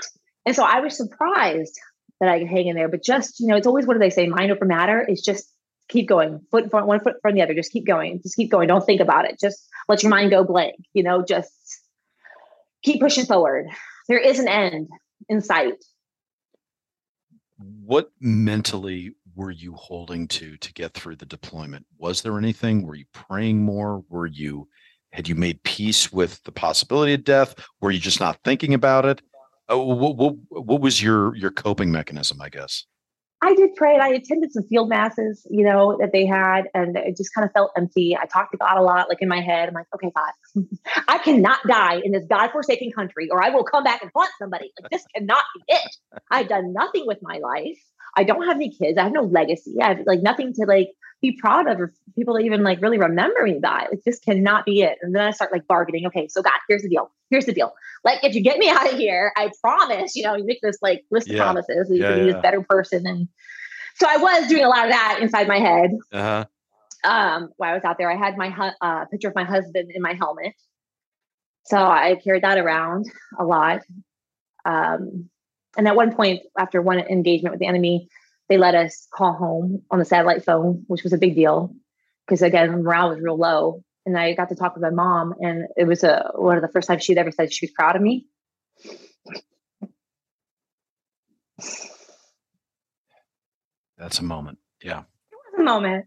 And so I was surprised that I could hang in there, but just, you know, it's always, what do they say? Mind over matter. It's just keep going, foot in front, one foot from the other. Just keep going. Don't think about it. Just let your mind go blank, you know, just keep pushing forward. There is an end in sight. What mentally were you holding to get through the deployment? Was there anything? Were you praying more? Had you made peace with the possibility of death? Were you just not thinking about it? What was your coping mechanism, I guess? I did pray, and I attended some field masses, you know, that they had, and it just kind of felt empty. I talked to God a lot, like in my head. I'm like, okay, God, I cannot die in this godforsaken country, or I will come back and haunt somebody. Like, this cannot be it. I've done nothing with my life. I don't have any kids. I have no legacy. I have like nothing to like be proud of or people to even like really remember me by. It just cannot be it. And then I start like bargaining. Okay, so God, here's the deal. Like, if you get me out of here, I promise, you make this like list of promises that you can be this better person. And so I was doing a lot of that inside my head. Uh-huh. While I was out there, I had my picture of my husband in my helmet. So I carried that around a lot. And at one point, after one engagement with the enemy, they let us call home on the satellite phone, which was a big deal because, again, morale was real low. And I got to talk with my mom, and it was one of the first times she'd ever said she was proud of me. That's a moment. Yeah. It was a moment.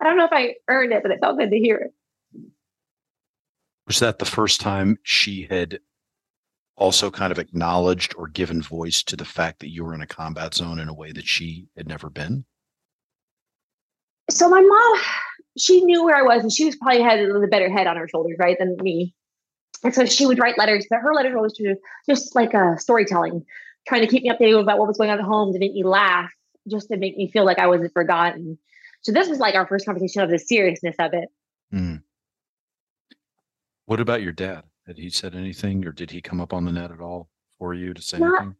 I don't know if I earned it, but it felt good to hear it. Was that the first time she had also kind of acknowledged or given voice to the fact that you were in a combat zone in a way that she had never been? So my mom, she knew where I was, and she was probably had the better head on her shoulders, right, than me. And so she would write letters, but her letters were always just like storytelling, trying to keep me updated about what was going on at home to make me laugh, just to make me feel like I wasn't forgotten. So this was like our first conversation of the seriousness of it. Mm. What about your dad? Had he said anything, or did he come up on the net at all for you to say anything?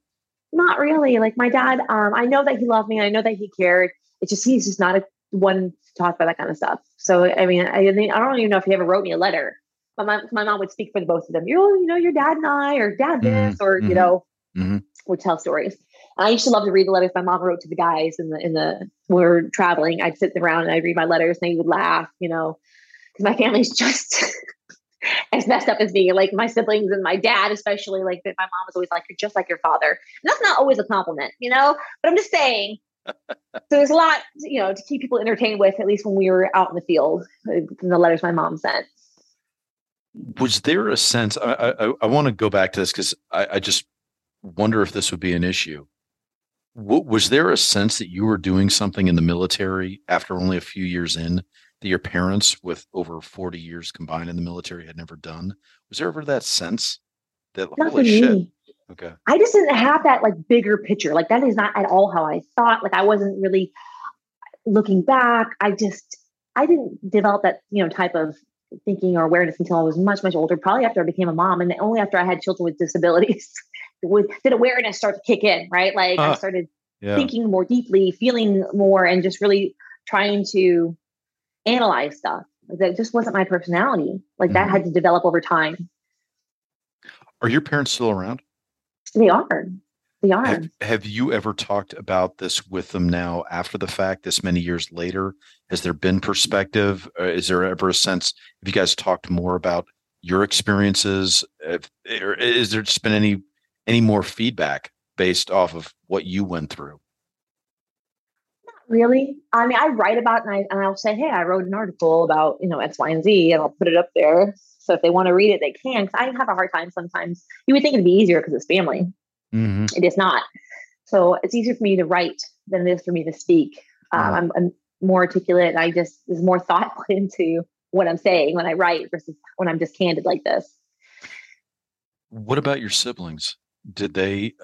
Not really. Like, my dad, I know that he loved me, and I know that he cared. It's just, he's just not one to talk about that kind of stuff. So, I mean, I don't even know if he ever wrote me a letter, but my mom would speak for the both of them. Your dad and I, or dad this, mm-hmm. or, mm-hmm. would tell stories. I used to love to read the letters my mom wrote to the guys in the when we were traveling. I'd sit around and I'd read my letters, and they would laugh, because my family's just as messed up as me. Like, my siblings and my dad, especially, like, that. My mom was always like, "You're just like your father." And that's not always a compliment, but I'm just saying. So there's a lot, to keep people entertained with, at least when we were out in the field, in the letters my mom sent. Was there a sense, I want to go back to this because I just wonder if this would be an issue. Was there a sense that you were doing something in the military after only a few years in that your parents, with over 40 years combined in the military, had never done? Was there ever that sense that, not holy shit? Me. Okay. I just didn't have that like bigger picture. Like, that is not at all how I thought. Like, I wasn't really looking back. I didn't develop that, type of thinking or awareness until I was much, much older, probably after I became a mom. And only after I had children with disabilities did awareness start to kick in, right? Like, I started thinking more deeply, feeling more, and just really trying to analyze stuff. That just wasn't my personality. Like, that had to develop over time. Are your parents still around? They are. Have you ever talked about this with them now after the fact, this many years later? Has there been perspective? Is there ever a sense, have you guys talked more about your experiences? Is there just been any more feedback based off of what you went through? Really? I mean, I write about, and I'll say, hey, I wrote an article about, X, Y, and Z, and I'll put it up there. So if they want to read it, they can. Because I have a hard time sometimes. You would think it'd be easier because it's family. Mm-hmm. It is not. So it's easier for me to write than it is for me to speak. Wow. I'm more articulate. And there's more thought put into what I'm saying when I write versus when I'm just candid like this. What about your siblings? Did they,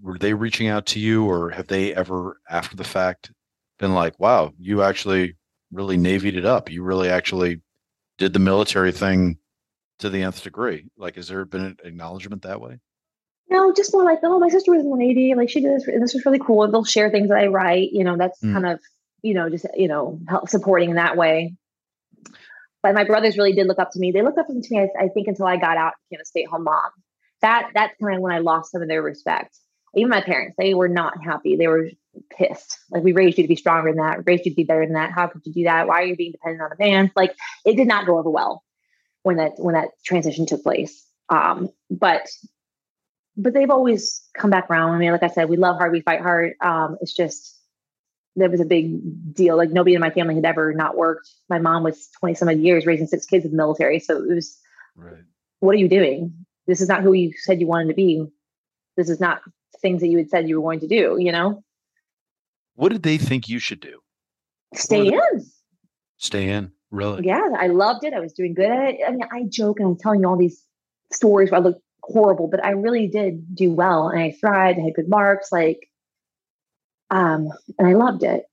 were they reaching out to you, or have they ever, after the fact, been like, wow, you actually really navied it up. You really actually did the military thing to the nth degree. Like, has there been an acknowledgement that way? No, just more like, oh, my sister was in the Navy. Like, she did this, and this was really cool. And they'll share things that I write. That's kind of, just, help supporting in that way. But my brothers really did look up to me. They looked up to me, I think, until I got out and became a stay-at-home mom. That's kind of when I lost some of their respect. Even my parents, they were not happy. They were pissed. Like, we raised you to be stronger than that. We raised you to be better than that. How could you do that? Why are you being dependent on a man? Like, it did not go over well when that transition took place. But they've always come back around. I mean, like I said, we love hard, we fight hard. It's just, that was a big deal. Like, nobody in my family had ever not worked. My mom was 20 some odd years raising 6 kids in the military. So it was, right. What are you doing? This is not who you said you wanted to be. This is not things that you had said you were going to do, What did they think you should do? Stay in, really? Yeah, I loved it. I was doing good at it. I mean, I joke and I'm telling you all these stories where I look horrible, but I really did do well, and I thrived. I had good marks, and I loved it.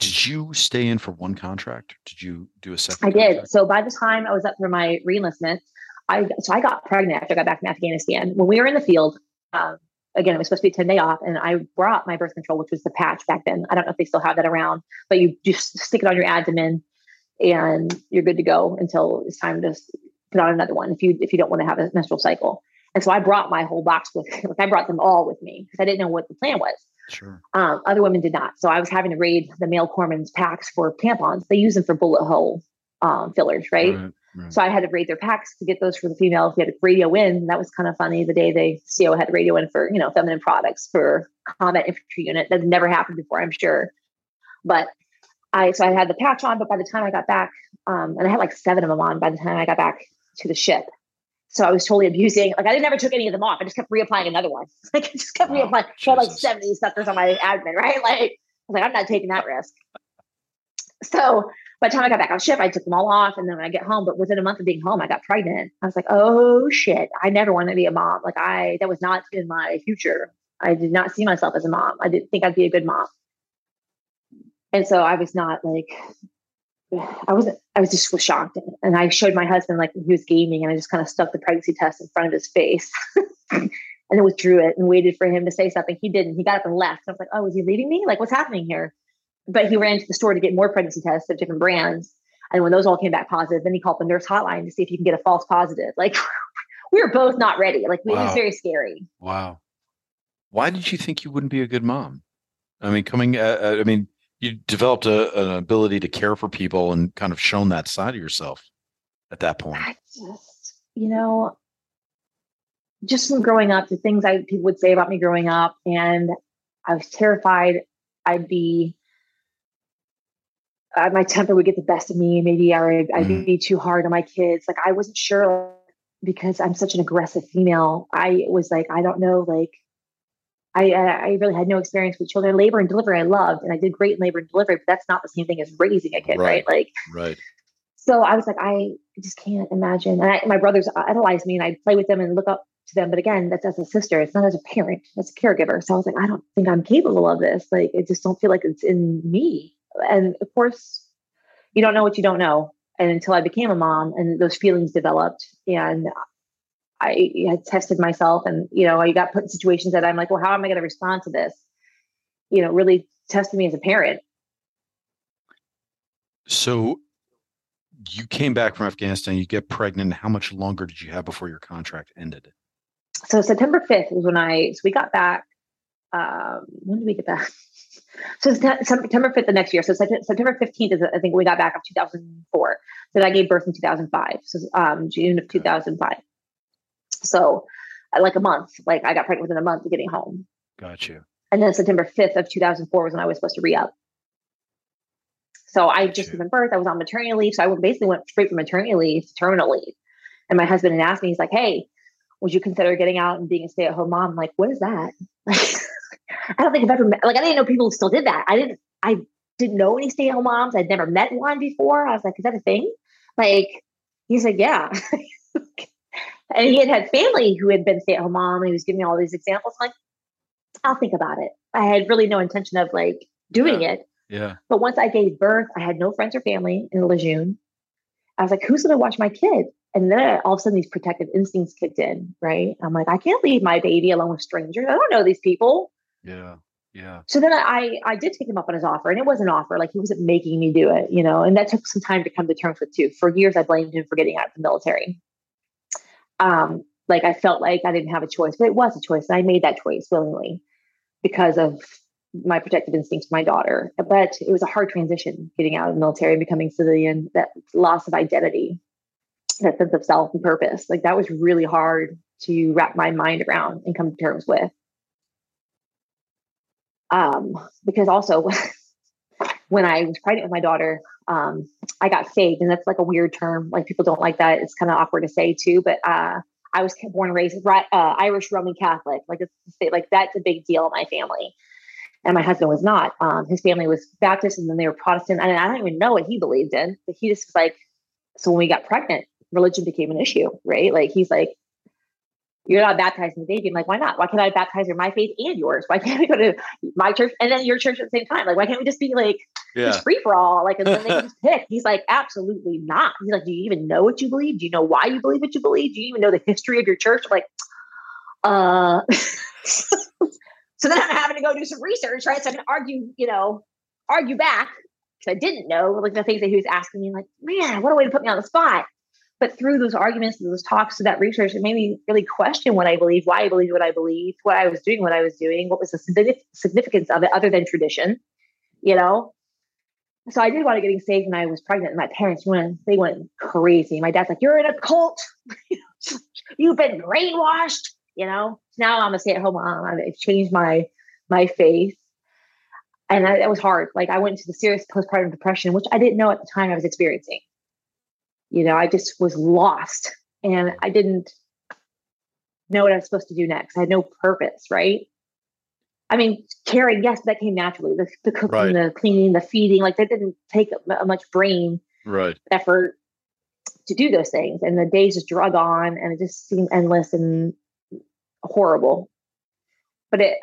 Did you stay in for one contract? Did you do a second? I did. So by the time I was up for my reenlistment, I got pregnant after I got back from Afghanistan. When we were in the field, again, it was supposed to be 10-day off, and I brought my birth control, which was the patch back then. I don't know if they still have that around, but you just stick it on your abdomen and you're good to go until it's time to put on another one if you don't want to have a menstrual cycle. And so I brought my whole box with me. Like, I brought them all with me because I didn't know what the plan was. Sure. Other women did not. So I was having to raid the male corpsman's packs for tampons. They use them for bullet hole fillers, right? Right. So I had to raid their packs to get those for the females. We had to radio in. That was kind of funny. The day they CO had to radio in for, feminine products for combat infantry unit. That's never happened before, I'm sure. But I had the patch on, but by the time I got back, and I had like 7 of them on by the time I got back to the ship. So I was totally abusing. Like, I never took any of them off. I just kept reapplying another one. Like, I just kept reapplying. So I had like 70 suckers on my abdomen, right? Like, I was like, I'm not taking that risk. So by the time I got back on ship, I took them all off. And then when I get home, but within a month of being home, I got pregnant. I was like, oh shit. I never wanted to be a mom. Like, that was not in my future. I did not see myself as a mom. I didn't think I'd be a good mom. And so I was not like, I was just shocked. And I showed my husband, like, he was gaming, and I just kind of stuck the pregnancy test in front of his face and then withdrew it and waited for him to say something. He didn't. He got up and left. I was like, oh, is he leaving me? Like, what's happening here? But he ran to the store to get more pregnancy tests of different brands. And when those all came back positive, then he called the nurse hotline to see if you can get a false positive. Like, we were both not ready. Like, it was very scary. Wow. Why did you think you wouldn't be a good mom? I mean, you developed an ability to care for people and kind of shown that side of yourself at that point. I just from growing up, the things people would say about me growing up, and I was terrified I'd be, my temper would get the best of me. Maybe I'd be too hard on my kids. Like, I wasn't sure because I'm such an aggressive female. I was like, I don't know, like, I really had no experience with children. Labor and delivery I loved, and I did great in labor and delivery, but that's not the same thing as raising a kid, right? Like, right. So I was like, I just can't imagine. And my brothers idolized me, and I'd play with them and look up to them. But again, that's as a sister. It's not as a parent, as a caregiver. So I was like, I don't think I'm capable of this. Like, I just don't feel like it's in me. And of course, you don't know what you don't know. And until I became a mom, and those feelings developed, and I had tested myself, and, I got put in situations that I'm like, well, how am I going to respond to this? Really tested me as a parent. So you came back from Afghanistan, you get pregnant. How much longer did you have before your contract ended? So September 5th was when we got back. When did we get back? So September 5th the next year. So September 15th is, I think, we got back in 2004. So I gave birth in 2005. So June of 2005. So like a month, like I got pregnant within a month of getting home. Got you. And then September 5th of 2004 was when I was supposed to re-up. So I just given birth. I was on maternity leave. So I basically went straight from maternity leave to terminal leave. And my husband had asked me, he's like, hey, would you consider getting out and being a stay-at-home mom? I'm like, what is that? Like, I don't think I've ever met, like, I didn't know people still did that. I didn't know any stay-at-home moms. I'd never met one before. I was like, is that a thing? Like, he's like, yeah. And he had family who had been stay-at-home mom, and he was giving me all these examples. I'm like, I'll think about it. I had really no intention of like doing it. Yeah. But once I gave birth, I had no friends or family in Lejeune. I was like, who's going to watch my kid? And then all of a sudden these protective instincts kicked in, right? I'm like, I can't leave my baby alone with strangers. I don't know these people. Yeah. Yeah. So then I did take him up on his offer, and it was an offer. Like, he wasn't making me do it, and that took some time to come to terms with too. For years, I blamed him for getting out of the military. Like, I felt like I didn't have a choice, but it was a choice. And I made that choice willingly because of my protective instincts for my daughter. But it was a hard transition getting out of the military and becoming civilian, that loss of identity, that sense of self and purpose. Like, that was really hard to wrap my mind around and come to terms with. Because also when I was pregnant with my daughter, I got saved, and that's like a weird term. Like, people don't like that. It's kind of awkward to say too, but, I was born and raised Irish Roman Catholic. Like, that's a big deal in my family. And my husband was not. His family was Baptist, and then they were Protestant. And I don't even know what he believed in, but he just was like, so when we got pregnant, religion became an issue, right? Like, he's like, you're not baptized in the baby. I'm like, why not? Why can't I baptize in my faith and yours? Why can't we go to my church and then your church at the same time? Like, why can't we just be like, it's free for all? Like, and then they can just pick. He's like, absolutely not. He's like, do you even know what you believe? Do you know why you believe what you believe? Do you even know the history of your church? I'm like, so then I'm having to go do some research, right? So I can argue back because I didn't know, like, the things that he was asking me. Like, man, what a way to put me on the spot. But through those arguments, those talks, that research, it made me really question what I believe, why I believe what I believe, what I was doing, what was the significance of it other than tradition, you know? So I did want to get saved when I was pregnant, and my parents, they went crazy. My dad's like, you're in a cult. You've been brainwashed, you know? Now I'm a stay-at-home mom. I've changed my faith. And that was hard. Like, I went into the serious postpartum depression, which I didn't know at the time I was experiencing. You know, I just was lost and I didn't know what I was supposed to do next. I had no purpose, right? I mean, caring, yes, that came naturally. The cooking, right. The cleaning, the feeding, like, that didn't take much brain effort to do those things. And the days just drug on and it just seemed endless and horrible. But it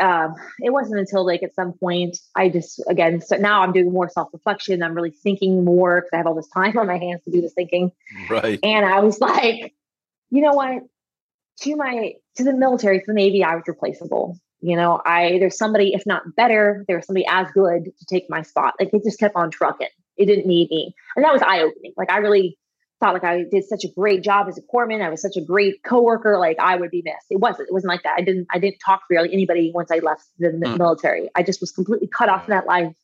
wasn't until, like, at some point I just, again, so now I'm doing more self-reflection. I'm really thinking more because I have all this time on my hands to do this thinking. Right. And I was like, you know what, to the military, to the Navy, I was replaceable. You know, there's somebody, if not better, there was somebody as good to take my spot. Like, it just kept on trucking. It didn't need me. And that was eye-opening. Like, I really thought, like, I did such a great job as a corpsman. I was such a great coworker. Like, I would be missed. It wasn't like that. I didn't talk to really anybody once I left the military. I just was completely cut off from that life.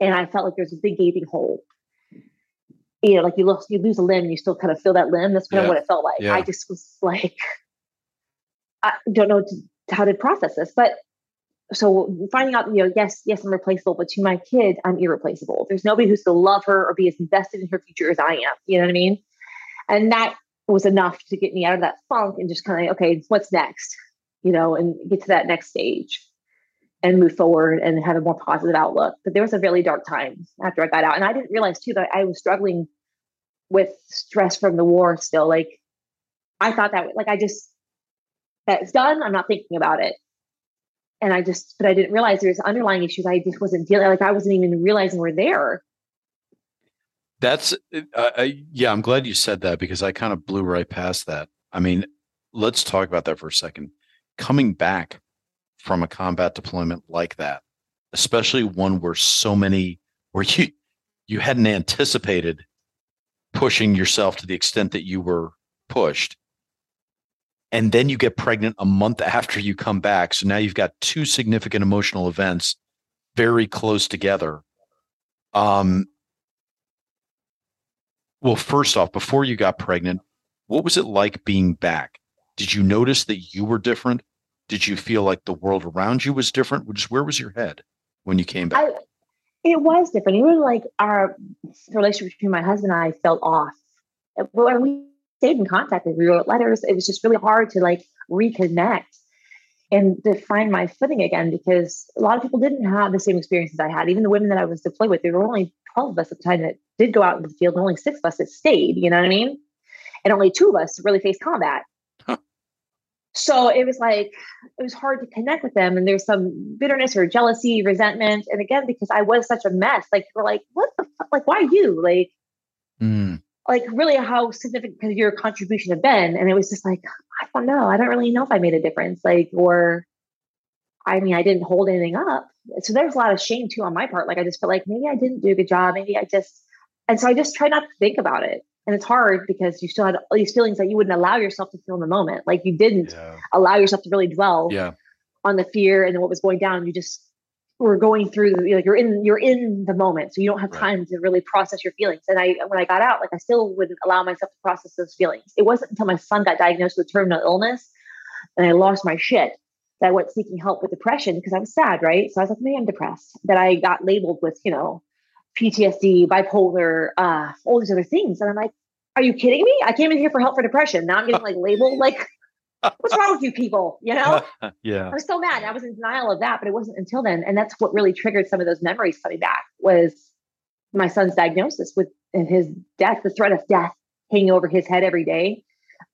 And I felt like there's a big gaping hole. You know, like, you lose a limb, you still kind of feel that limb. That's kind of what it felt like. Yeah. I just was like, I don't know how to process this, but so finding out, you know, yes, I'm replaceable, but to my kid, I'm irreplaceable. There's nobody who's going to love her or be as invested in her future as I am. You know what I mean? And that was enough to get me out of that funk and just kind of, okay, what's next, you know, and get to that next stage and move forward and have a more positive outlook. But there was a really dark time after I got out. And I didn't realize too that I was struggling with stress from the war still. Like, I thought that, like, that's done. I'm not thinking about it. And but I didn't realize there was underlying issues. I just wasn't dealing. Like, I wasn't even realizing were there. That's, I'm glad you said that, because I kind of blew right past that. I mean, let's talk about that for a second. Coming back from a combat deployment like that, especially one where you hadn't anticipated pushing yourself to the extent that you were pushed. And then you get pregnant a month after you come back. So now you've got two significant emotional events very close together. Well, first off, before you got pregnant, what was it like being back? Did you notice that you were different? Did you feel like the world around you was different? Just where was your head when you came back? It was different. It was like our relationship between my husband and I felt off. When we stayed in contact, we wrote letters. It was just really hard to, like, reconnect and to find my footing again, because a lot of people didn't have the same experiences I had. Even the women that I was deployed with, there were only 12 of us at the time that did go out into the field, and only 6 of us that stayed, you know what I mean? And only 2 of us really faced combat. Huh. So it was like, it was hard to connect with them. And there's some bitterness or jealousy, resentment. And again, because I was such a mess, like, we're like, what the fuck? Like, why you? Like, like, really how significant your contribution have been. And it was just like, I don't know. I don't really know if I made a difference. Like, or, I mean, I didn't hold anything up. So there's a lot of shame too on my part. Like, I just felt like maybe I didn't do a good job. And so I just try not to think about it. And it's hard because you still had all these feelings that you wouldn't allow yourself to feel in the moment. Like, you didn't allow yourself to really dwell on the fear and what was going down. You just were going through, like, you're in the moment. So you don't have time to really process your feelings. And when I got out, like, I still wouldn't allow myself to process those feelings. It wasn't until my son got diagnosed with terminal illness and I lost my shit that I went seeking help with depression, because I was sad. Right. So I was like, maybe I'm depressed, that I got labeled with, you know, PTSD, bipolar, all these other things. And I'm like, are you kidding me? I came in here for help for depression. Now I'm getting, like, labeled, like, what's wrong with you people? You know? I was so mad. I was in denial of that, but it wasn't until then. And that's what really triggered some of those memories coming back, was my son's diagnosis and his death, the threat of death hanging over his head every day.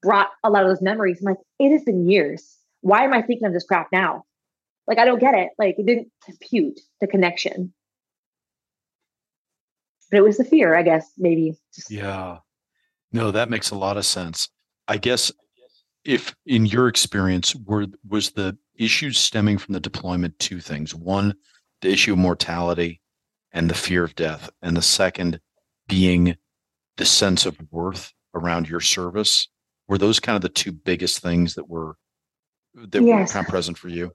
brought a lot of those memories. I'm like, it has been years. Why am I thinking of this crap now? Like, I don't get it. Like, it didn't compute the connection. But it was the fear, I guess, maybe. Yeah. No, that makes a lot of sense. I guess if in your experience, was the issues stemming from the deployment two things? One, the issue of mortality and the fear of death. And the second being the sense of worth around your service. Were those kind of the two biggest things that were kind of present for you?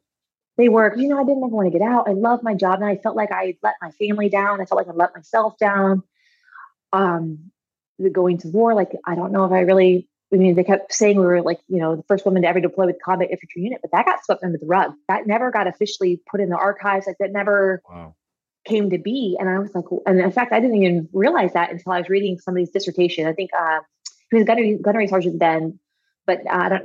They were. You know, I didn't ever want to get out. I loved my job, and I felt like I let my family down. I felt like I let myself down. Going to war, like, I don't know if I really, I mean, they kept saying we were, like, you know, the first woman to ever deploy with combat infantry unit, but that got swept under the rug. That never got officially put in the archives. Like, that never came to be. And I was like, and in fact, I didn't even realize that until I was reading somebody's dissertation. I think he was a gunnery sergeant then, but I don't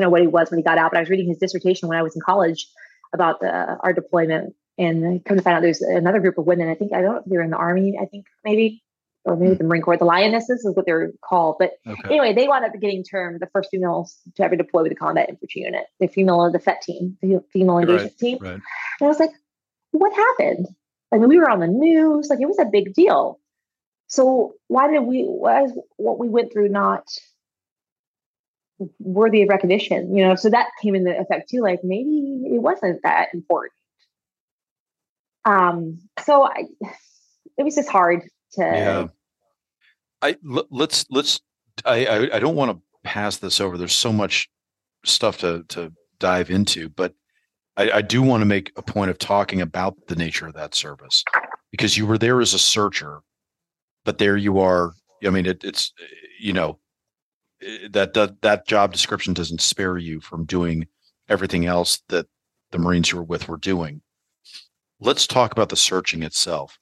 know what he was when he got out, but I was reading his dissertation when I was in college about our deployment, and come to find out there's another group of women. I think, I don't know if they were in the Army, I think maybe, or maybe the Marine Corps, the Lionesses is what they're called. But anyway, they wound up getting termed the first females to ever deploy with the combat infantry unit, the female of the FET team, the female engagement team. Right. And I was like, what happened? I mean, we were on the news, like, it was a big deal. So why was what we went through not worthy of recognition, you know? So that came into effect too. Like, maybe it wasn't that important. It was just hard to. Yeah. I don't want to pass this over. There's so much stuff to dive into, but I do want to make a point of talking about the nature of that service, because you were there as a searcher, but there you are. I mean, it's, you know, that job description doesn't spare you from doing everything else that the Marines you were with were doing. Let's talk about the searching itself.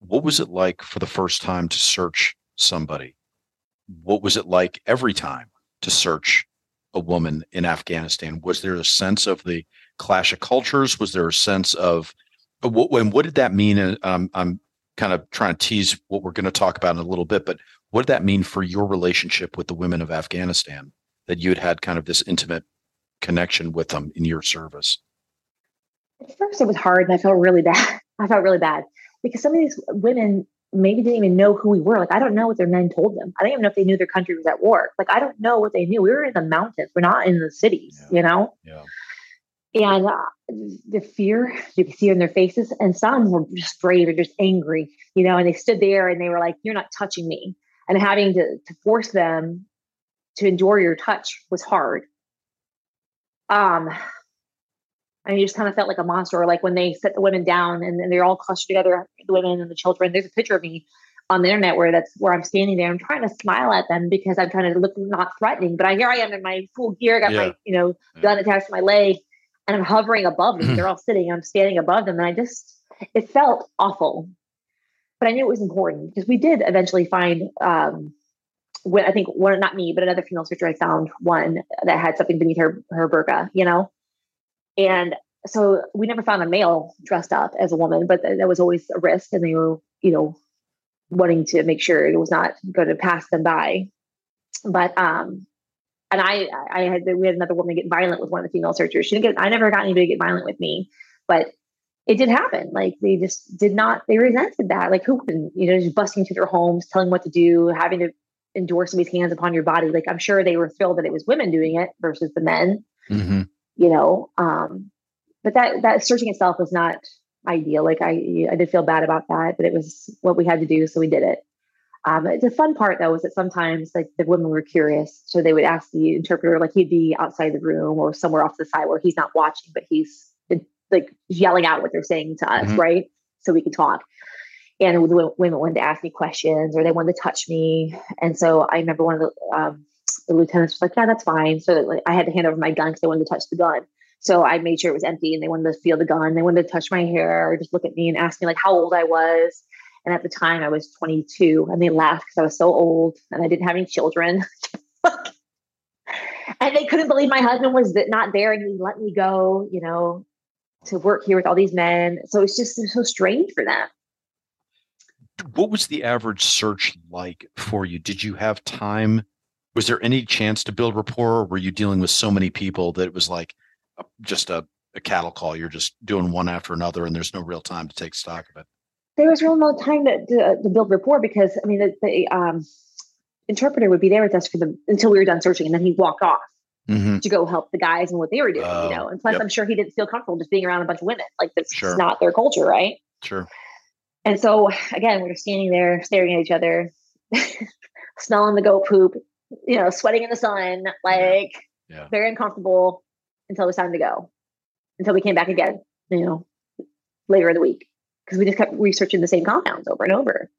What was it like for the first time to search somebody? What was it like every time to search a woman in Afghanistan? Was there a sense of the clash of cultures? Was there a sense of what did that mean? And I'm kind of trying to tease what we're going to talk about in a little bit, but what did that mean for your relationship with the women of Afghanistan, that you had had kind of this intimate connection with them in your service? At first it was hard, and I felt really bad because some of these women maybe didn't even know who we were. Like, I don't know what their men told them. I don't even know if they knew their country was at war. Like, I don't know what they knew. We were in the mountains. We're not in the cities, you know? Yeah. And the fear you could see in their faces, and some were just brave or just angry, you know, and they stood there and they were like, you're not touching me. And having to force them to endure your touch was hard. And you just kind of felt like a monster, or like when they set the women down and they're all clustered together, the women and the children. There's a picture of me on the internet where I'm standing there. I'm trying to smile at them because I'm trying to look not threatening, but here I am in my full gear. I got my, you know, gun attached to my leg. And I'm hovering above them. They're all sitting. I'm standing above them. And it felt awful. But I knew it was important, because we did eventually find, not me, but another female searcher, I found one that had something beneath her burqa, you know? And so we never found a male dressed up as a woman, but that was always a risk. And they were, you know, wanting to make sure it was not going to pass them by. But, and we had another woman get violent with one of the female searchers. I never got anybody to get violent with me, but it did happen. Like, they just they resented that. Like, who wouldn't, you know, just busting into their homes, telling what to do, having to endorse somebody's hands upon your body. Like, I'm sure they were thrilled that it was women doing it versus the men, you know? But that searching itself was not ideal. Like, I did feel bad about that, but it was what we had to do. So we did it. The fun part, though, was that sometimes, like, the women were curious, so they would ask the interpreter, like, he'd be outside the room or somewhere off to the side where he's not watching, but he's, like, yelling out what they're saying to us, right? So we could talk. And the women wanted to ask me questions, or they wanted to touch me. And so I remember one of the lieutenants was like, yeah, that's fine. So that, like, I had to hand over my gun because they wanted to touch the gun. So I made sure it was empty, and they wanted to feel the gun. They wanted to touch my hair or just look at me and ask me, like, how old I was. And at the time I was 22, and they laughed because I was so old and I didn't have any children. And they couldn't believe my husband was not there, and he let me go, you know, to work here with all these men. So it's just so strange for them. What was the average search like for you? Did you have time Was there any chance to build rapport, or were you dealing with so many people that it was like just a cattle call? You're just doing one after another, and there's no real time to take stock of it. There was really no time to build rapport because, I mean, the interpreter would be there with us until we were done searching, and then he'd walk off to go help the guys and what they were doing, And plus, I'm sure he didn't feel comfortable just being around a bunch of women. Like, that's not their culture, right? Sure. And so, again, we were standing there staring at each other, smelling the goat poop, sweating in the sun, very uncomfortable until it was time to go. Until we came back again, later in the week, because we just kept researching the same compounds over and over.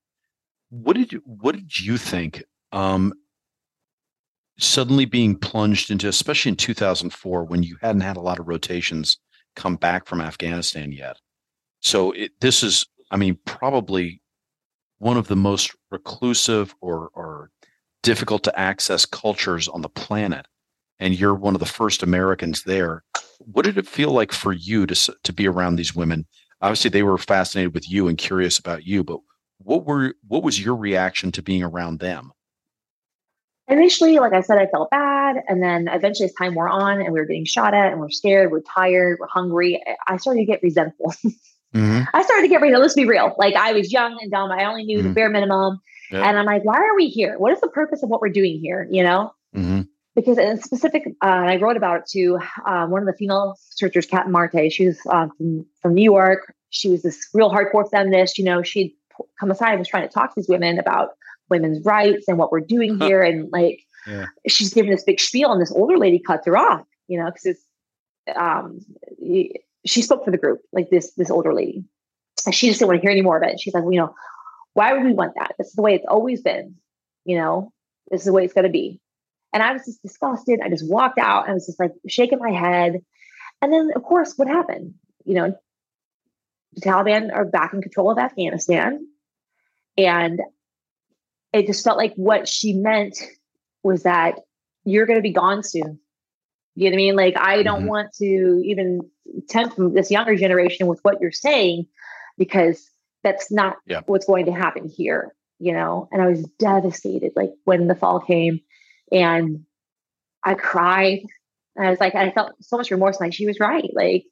What did you think? Suddenly being plunged into, especially in 2004, when you hadn't had a lot of rotations come back from Afghanistan yet. So this is, I mean, probably one of the most reclusive or difficult to access cultures on the planet. And you're one of the first Americans there. What did it feel like for you to be around these women? Obviously, they were fascinated with you and curious about you, but what was your reaction to being around them? Initially, like I said, I felt bad. And then eventually, as time wore on and we were getting shot at and we're scared, we're tired, we're hungry, I started to get resentful. Let's be real. Like, I was young and dumb. I only knew the bare minimum. Yep. And I'm like, why are we here? What is the purpose of what we're doing here? Because in specific, I wrote about it to one of the female searchers, Captain Marte. She was from New York. She was this real hardcore feminist. She'd come aside and was trying to talk to these women about women's rights and what we're doing here. And she's giving this big spiel, and this older lady cuts her off, because she spoke for the group, like this older lady. And she just didn't want to hear any more of it. She's like, why would we want that? This is the way it's always been. This is the way it's going to be. And I was just disgusted. I just walked out. I was just like shaking my head. And then, of course, what happened? The Taliban are back in control of Afghanistan. And it just felt like what she meant was that you're going to be gone soon. You know what I mean? Like, I don't want to even tempt this younger generation with what you're saying, because that's not what's going to happen here, And I was devastated. Like, when the fall came, and I cried, and I was like, I felt so much remorse. Like, she was right. Like,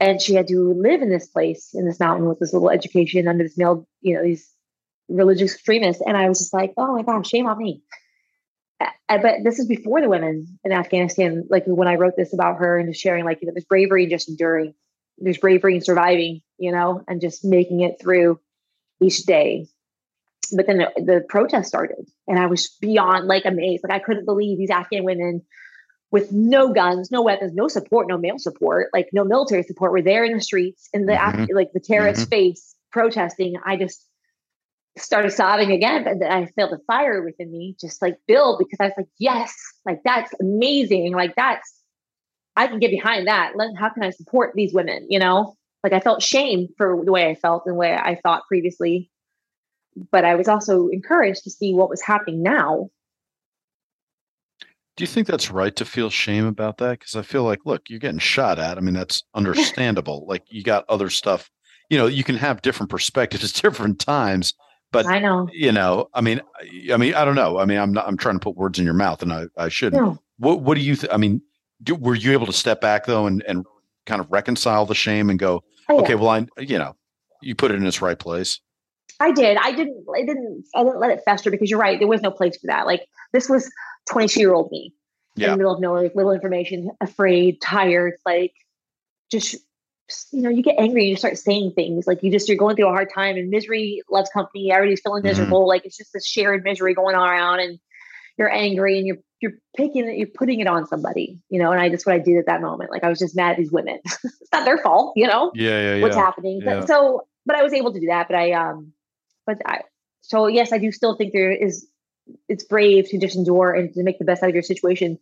and she had to live in this place, in this mountain, with this little education under this male, these religious extremists. And I was just like, oh my God, shame on me. But this is before the women in Afghanistan. Like, when I wrote this about her and just sharing, like, there's bravery and just enduring, there's bravery and surviving, and just making it through each day. But then the protest started, and I was beyond, like, amazed. Like, I couldn't believe these Afghan women with no guns, no weapons, no support, no male support, like no military support, were there in the streets in the the terrorist face protesting. I just started sobbing again, but I felt the fire within me just like build, because I was like, yes, like, that's amazing. Like, I can get behind that. How can I support these women? Like, I felt shame for the way I felt and the way I thought previously. But I was also encouraged to see what was happening now. Do you think that's right to feel shame about that? Because I feel like, look, you're getting shot at. I mean, that's understandable. Like, you got other stuff. You can have different perspectives, different times. But I know. I mean, I don't know. I mean, I'm trying to put words in your mouth, and I shouldn't. No. What do you think? I mean, were you able to step back though and kind of reconcile the shame and go, okay, well, you put it in its right place. I did. I didn't let it fester, because you're right. There was no place for that. Like, this was 22-year-old me in the middle of nowhere, with little information, afraid, tired, like, just, you get angry and you start saying things like you're going through a hard time, and misery loves company. Everybody's feeling miserable. Like, it's just this shared misery going on around, and you're angry and you're picking it, you're putting it on somebody, And I just, what I did at that moment, like, I was just mad at these women. It's not their fault, what's happening. Yeah. But I was able to do that, so yes, I do still think it's brave to just endure and to make the best out of your situation.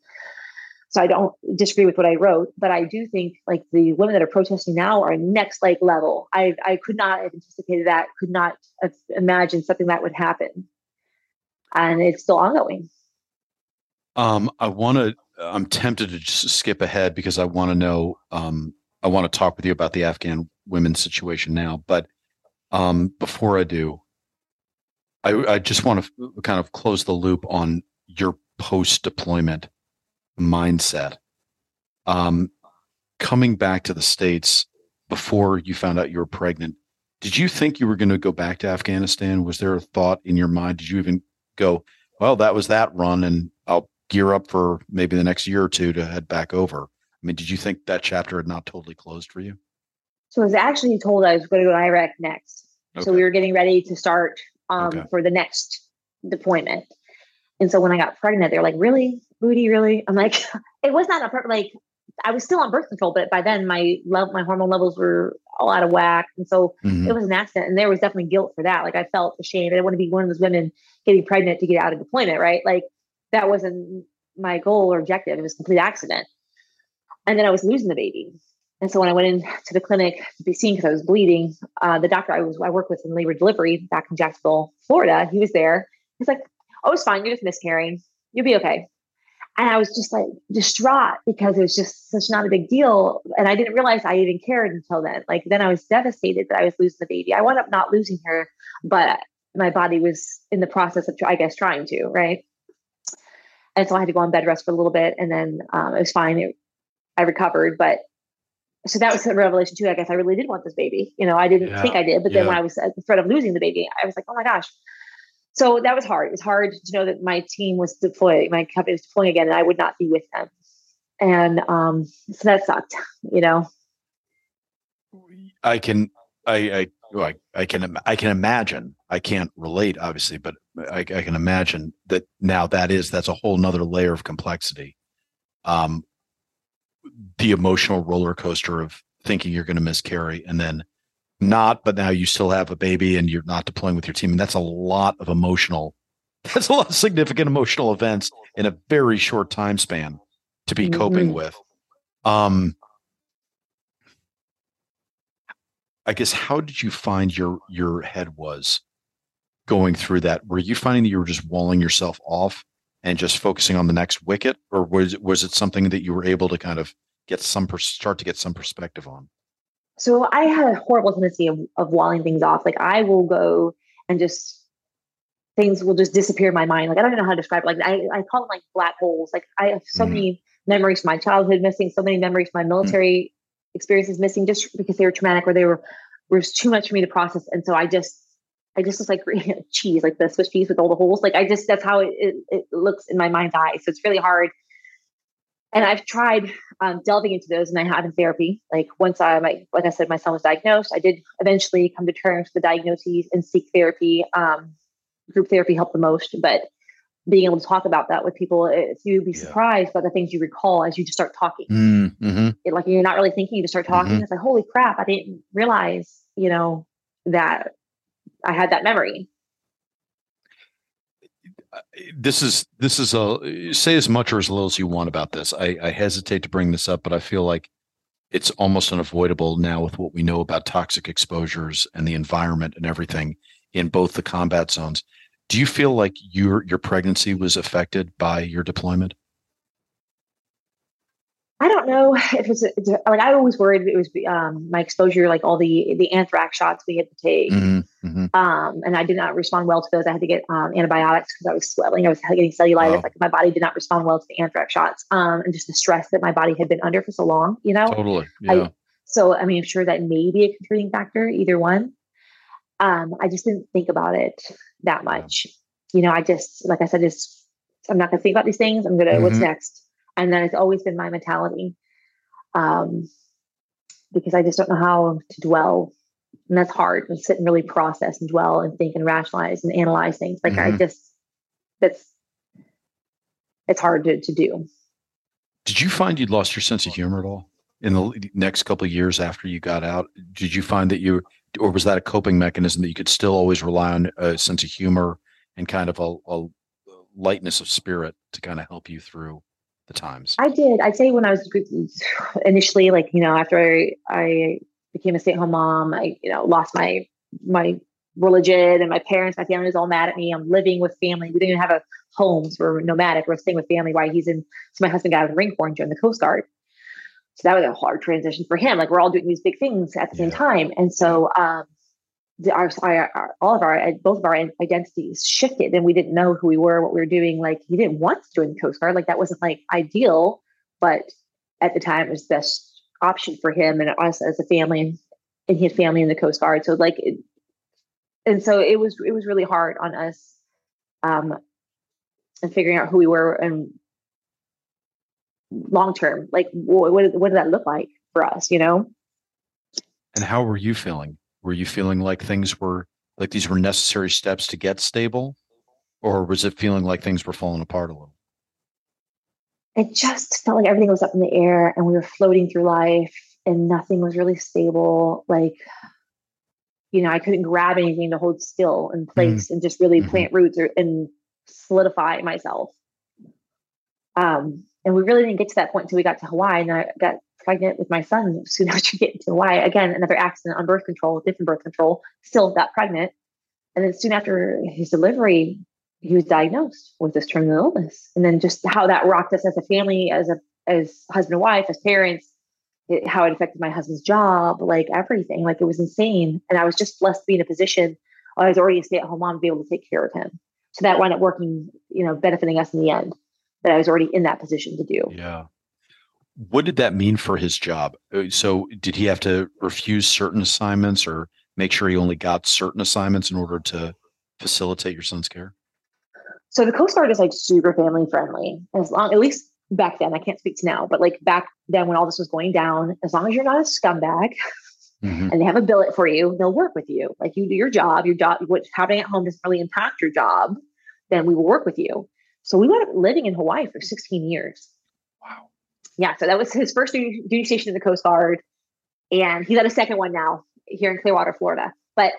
So I don't disagree with what I wrote, but I do think, like, the women that are protesting now are next, like, level. I could not have anticipated that, could not have imagined something that would happen. And it's still ongoing. I'm tempted to just skip ahead, because I want to know, I want to talk with you about the Afghan women's situation now, but before I do, I just want to kind of close the loop on your post-deployment mindset. Coming back to the States before you found out you were pregnant, did you think you were going to go back to Afghanistan? Was there a thought in your mind? Did you even go, well, that was that run and I'll gear up for maybe the next year or two to head back over? I mean, did you think that chapter had not totally closed for you? So I was actually told I was going to go to Iraq next. Okay. So we were getting ready to start for the next deployment. And so when I got pregnant, they're like, really? Booty, really? I'm like, it was not a, like, I was still on birth control, but by then my hormone levels were all out of whack. And so it was an accident. And there was definitely guilt for that. Like I felt ashamed. I didn't want to be one of those women getting pregnant to get out of deployment, right? Like that wasn't my goal or objective. It was a complete accident. And then I was losing the baby. And so when I went into the clinic to be seen because I was bleeding, the doctor I worked with in labor delivery back in Jacksonville, Florida, he was there. He's like, oh, it's fine. You're just miscarrying. You'll be okay. And I was just like distraught because it was just such not a big deal. And I didn't realize I even cared until then. Like then I was devastated that I was losing the baby. I wound up not losing her, but my body was in the process of, I guess, trying to, right? And so I had to go on bed rest for a little bit. And then it was fine. I recovered. But so that was the revelation too. I guess I really did want this baby. You know, I didn't think I did. But then when I was at the threat of losing the baby, I was like, oh my gosh. So that was hard. It was hard to know that my team was deployed, my company was deploying again, and I would not be with them. And so that sucked, you know. I can imagine. I can't relate, obviously, but I can imagine that now. That's a whole nother layer of complexity. The emotional roller coaster of thinking you're going to miscarry and then not, but now you still have a baby and you're not deploying with your team. And that's a lot of emotional, that's a lot of significant emotional events in a very short time span to be coping with. I guess, how did you find your head was going through that? Were you finding that you were just walling yourself off and just focusing on the next wicket? Or was it something that you were able to kind of get start to get some perspective on? So I had a horrible tendency of walling things off. Like I will go and just things will just disappear in my mind. Like I don't even know how to describe it. Like I call them like black holes. Like I have so many memories from my childhood missing, so many memories from my military experiences missing, just because they were traumatic or they were too much for me to process. And so I just was like cheese, like the Swiss cheese with all the holes. Like I just, that's how it looks in my mind's eye. So it's really hard. And I've tried delving into those, and I had in therapy. Like once like I said, my son was diagnosed. I did eventually come to terms with the diagnoses and seek therapy. Group therapy helped the most, but being able to talk about that with people, you'd be surprised by the things you recall as you just start talking. Like you're not really thinking, you just start talking. It's like, holy crap, I didn't realize, you know, that I had that memory. This is a, say as much or as little as you want about this. I hesitate to bring this up, but I feel like it's almost unavoidable now with what we know about toxic exposures and the environment and everything in both the combat zones. Do you feel like your pregnancy was affected by your deployment? I don't know if it's like, I always worried it was my exposure, like all the anthrax shots we had to take. And I did not respond well to those. I had to get antibiotics because I was swelling. I was getting cellulitis. Wow. Like my body did not respond well to the anthrax shots and just the stress that my body had been under for so long, you know? Totally. Yeah. I mean, I'm sure that may be a contributing factor, either one. I just didn't think about it that much. Yeah. You know, I just, like I said, I'm not going to think about these things. I'm going to, what's next? And then it's always been my mentality because I just don't know how to dwell. And that's hard, and sit and really process and dwell and think and rationalize and analyze things. Like it's hard to do. Did you find you'd lost your sense of humor at all in the next couple of years after you got out? Did you find that or was that a coping mechanism that you could still always rely on a sense of humor and kind of a lightness of spirit to kind of help you through the times? I did. I'd say when I was initially, like, you know, after I became a stay-at-home mom, I, you know, lost my religion and my parents, my family was all mad at me. I'm living with family. We didn't even have a home, so we're nomadic. We're staying with family while so my husband got out of the Marine Corps and joined the Coast Guard. So that was a hard transition for him. Like we're all doing these big things at the same time. And so both of our identities shifted, and we didn't know who we were, what we were doing. Like, he didn't want to join the Coast Guard. Like, that wasn't like ideal, but at the time it was the best option for him and us as a family, and he had family in the Coast Guard. So like, it was really hard on us, and figuring out who we were and long-term, like what did that look like for us, you know? And how were you feeling? Were you feeling like things were, like these were necessary steps to get stable, or was it feeling like things were falling apart a little? It just felt like everything was up in the air and we were floating through life and nothing was really stable. Like, you know, I couldn't grab anything to hold still in place and just really plant roots and solidify myself. And we really didn't get to that point until we got to Hawaii, and I got pregnant with my son soon after getting to Hawaii. Again, another accident on birth control, different birth control, still got pregnant. And then soon after his delivery, he was diagnosed with this terminal illness. And then just how that rocked us as a family, as husband and wife, as parents, how it affected my husband's job, like everything, like it was insane. And I was just blessed to be in a position, I was already a stay-at-home mom, to be able to take care of him. So that wound up working, you know, benefiting us in the end, that I was already in that position to do. Yeah. What did that mean for his job? So did he have to refuse certain assignments or make sure he only got certain assignments in order to facilitate your son's care? So the Coast Guard is like super family friendly, as long, at least back then, I can't speak to now, but like back then when all this was going down, as long as you're not a scumbag and they have a billet for you, they'll work with you. Like, you do your job, what's happening at home doesn't really impact your job, then we will work with you. So we wound up living in Hawaii for 16 years. Wow. Yeah. So that was his first duty station in the Coast Guard. And he's at a second one now here in Clearwater, Florida, and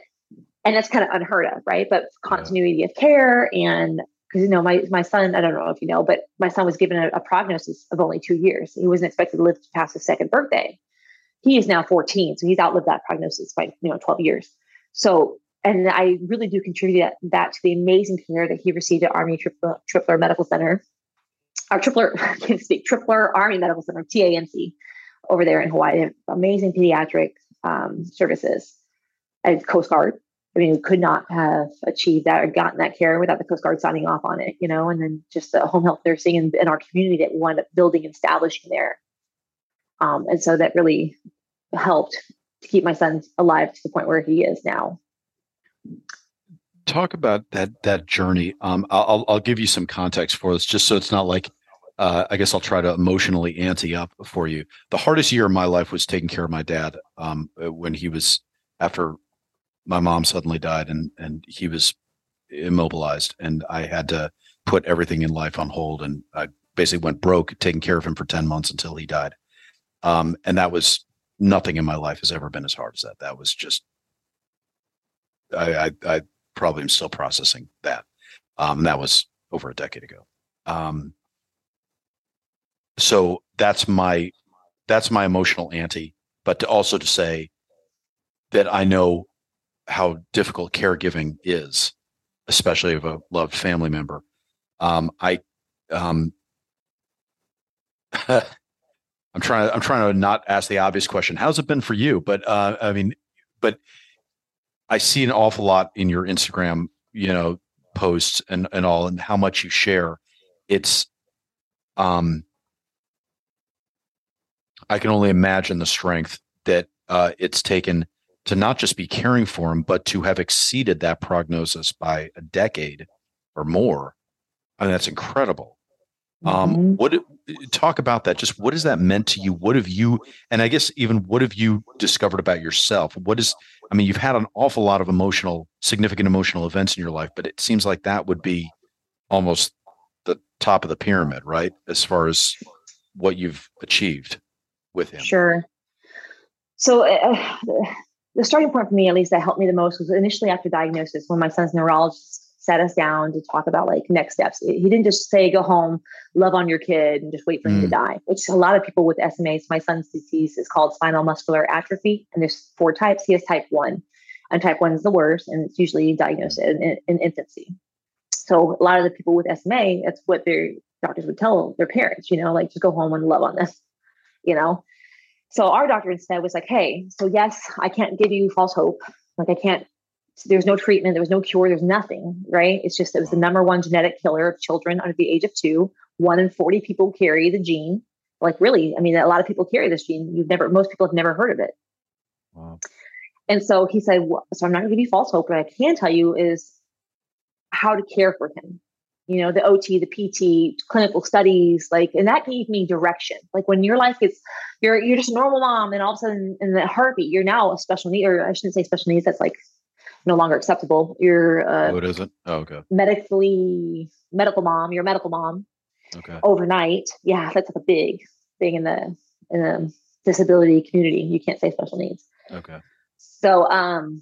that's kind of unheard of, right? But continuity of care, and because, you know, my son, I don't know if you know, but my son was given a prognosis of only 2 years. He wasn't expected to live past his second birthday. He is now 14. So he's outlived that prognosis by, you know, 12 years. So, and I really do contribute that to the amazing care that he received at Army Tripler Medical Center, or Tripler Army Medical Center, TAMC, over there in Hawaii. They have amazing pediatric services at Coast Guard. I mean, we could not have achieved that or gotten that care without the Coast Guard signing off on it, you know, and then just the home health nursing in our community that we wound up building and establishing there. And so that really helped to keep my son alive to the point where he is now. Talk about that journey. I'll give you some context for this, just so it's not like, I guess I'll try to emotionally ante up for you. The hardest year of my life was taking care of my dad when he was, after my mom suddenly died and he was immobilized, and I had to put everything in life on hold. And I basically went broke taking care of him for 10 months until he died. And that was, nothing in my life has ever been as hard as that. That was just, I probably am still processing that. That was over a decade ago. So that's my emotional ante, but to also to say that I know how difficult caregiving is, especially of a loved family member. I'm trying to not ask the obvious question. How's it been for you? But but I see an awful lot in your Instagram, you know, posts and all, and how much you share. It's, I can only imagine the strength that it's taken to not just be caring for him, but to have exceeded that prognosis by a decade or more. I mean, that's incredible. Talk about that. Just what has that meant to you? What have you, and I guess even what have you discovered about yourself? You've had an awful lot of significant emotional events in your life, but it seems like that would be almost the top of the pyramid, right? As far as what you've achieved with him. Sure. So, the starting point for me, at least, that helped me the most was initially after diagnosis, when my son's neurologist sat us down to talk about like next steps. He didn't just say, go home, love on your kid and just wait for him to die, which a lot of people with SMAs, my son's disease is called spinal muscular atrophy. And there's 4 types. He has type 1, and type 1 is the worst. And it's usually diagnosed in infancy. So a lot of the people with SMA, that's what their doctors would tell their parents, you know, like just go home and love on this, you know? So our doctor instead was like, hey, so yes, I can't give you false hope. Like I can't So there's no treatment. There was no cure. There's nothing, right? It's just, it was the number one genetic killer of children under the age of 2. 1 in 40 people carry the gene. Like, really, I mean, a lot of people carry this gene. Most people have never heard of it. Wow. And so he said, well, so I'm not going to give you false hope. What I can tell you is how to care for him. You know, the OT, the PT, clinical studies, like, and that gave me direction. Like, when your life gets, you're just a normal mom, and all of a sudden in the heartbeat, you're now a special need, or I shouldn't say special needs. That's like no longer acceptable. You're oh, it isn't? Oh, okay. Medical mom. You're a medical mom. Okay. Overnight. Yeah. That's like a big thing in the disability community. You can't say special needs. Okay. So,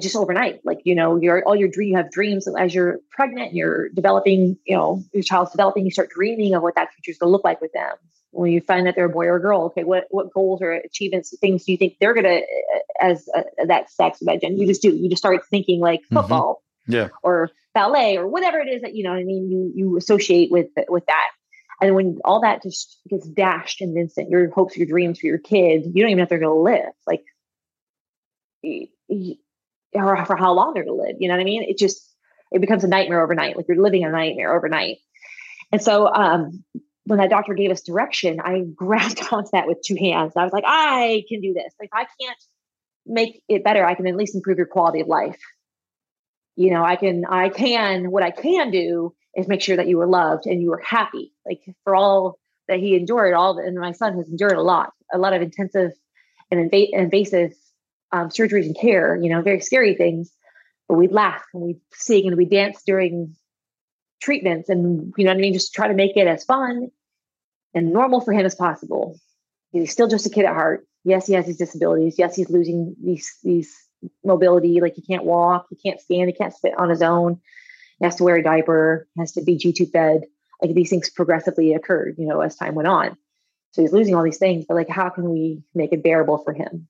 just overnight, like, you know, you have dreams as you're pregnant, you're developing, you know, your child's developing, you start dreaming of what that future is going to look like with them. When you find that they're a boy or a girl, okay, what goals or achievements, things do you think they're going to, as that sex, that gender, you just start thinking like football, mm-hmm. yeah, or ballet or whatever it is that, you know what I mean? You associate with that. And when all that just gets dashed in an instant, your hopes, your dreams for your kids, you don't even know if they're going to live. Like, or for how long they're to live. You know what I mean? It becomes a nightmare overnight. Like, you're living a nightmare overnight. And so when that doctor gave us direction, I grabbed onto that with 2 hands. I was like, I can do this. Like, I can't make it better. I can at least improve your quality of life. You know, what I can do is make sure that you were loved and you were happy. Like, for all that he endured, and my son has endured a lot of intensive and invasive surgeries and care, you know, very scary things, but we'd laugh and we'd sing and we'd dance during treatments, and, you know what I mean? Just try to make it as fun and normal for him as possible. He's still just a kid at heart. Yes, he has these disabilities. Yes, he's losing these mobility. Like, he can't walk, he can't stand, he can't sit on his own. He has to wear a diaper, he has to be G-tube fed. Like, these things progressively occurred, you know, as time went on. So he's losing all these things, but like, how can we make it bearable for him?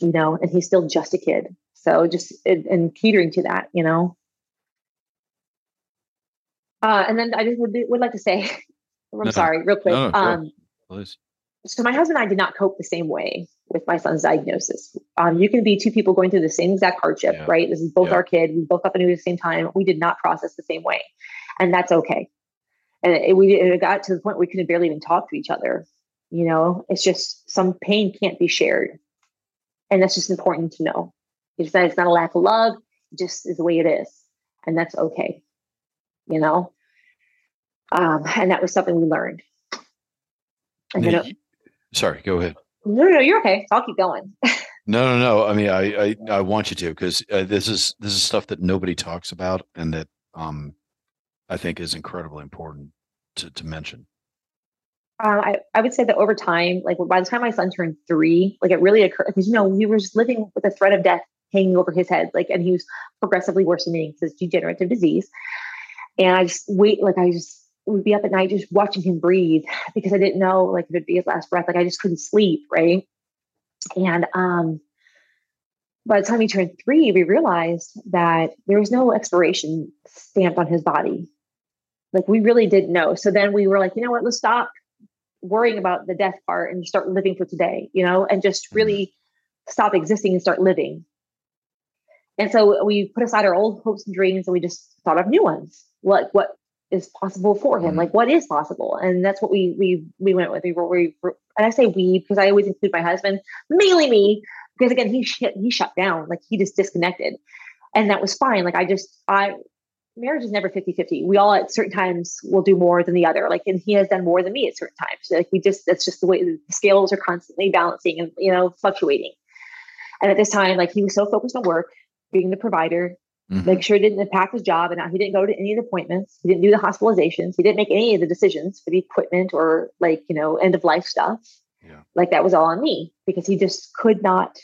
You know, and he's still just a kid. So and catering to that, you know. And then I just would like to say, sorry, real quick. No, please. So my husband and I did not cope the same way with my son's diagnosis. You can be 2 people going through the same exact hardship, yeah. right? This is both yeah. our kid. We both up and knew at the same time. We did not process the same way. And that's okay. And it got to the point we couldn't barely even talk to each other. You know, it's just, some pain can't be shared. And that's just important to know. It's not a lack of love, it just is the way it is. And that's okay. You know? And that was something we learned. And then sorry, go ahead. No, you're okay. I'll keep going. No. I mean, I want you to, because this is stuff that nobody talks about, and that I think is incredibly important to mention. I would say that over time, like, by the time my son turned 3, like, it really occurred, because, you know, we were just living with the threat of death hanging over his head, like, and he was progressively worsening his degenerative disease. And I would be up at night just watching him breathe, because I didn't know, like, it would be his last breath. Like, I just couldn't sleep. Right. And, by the time he turned 3, we realized that there was no expiration stamped on his body. Like, we really didn't know. So then we were like, you know what, let's stop worrying about the death part and start living for today, you know, and just really stop existing and start living. And so we put aside our old hopes and dreams, and we just thought of new ones. Like, what is possible for him? Like, what is possible? And that's what we went with. And I say we, because I always include my husband, mainly me, because, again, he shut down. Like, he just disconnected, and that was fine. Like, marriage is never 50-50. We all at certain times will do more than the other. Like, and he has done more than me at certain times. Like, that's just the way the scales are constantly balancing and, you know, fluctuating. And at this time, like, he was so focused on work, being the provider, mm-hmm. make sure he didn't impact his job, and he didn't go to any of the appointments. He didn't do the hospitalizations. He didn't make any of the decisions for the equipment or, like, you know, end of life stuff. Yeah. Like, that was all on me, because he just could not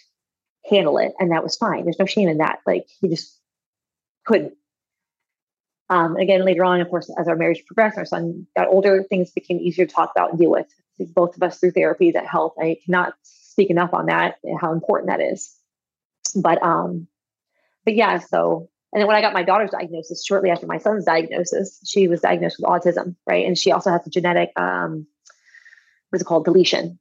handle it. And that was fine. There's no shame in that. Like, he just couldn't. Again, later on, of course, as our marriage progressed, our son got older, things became easier to talk about and deal with. Both of us through therapy, that helped. I cannot speak enough on that and how important that is. But yeah, so, and then when I got my daughter's diagnosis, shortly after my son's diagnosis, she was diagnosed with autism, right? And she also has a genetic, deletion.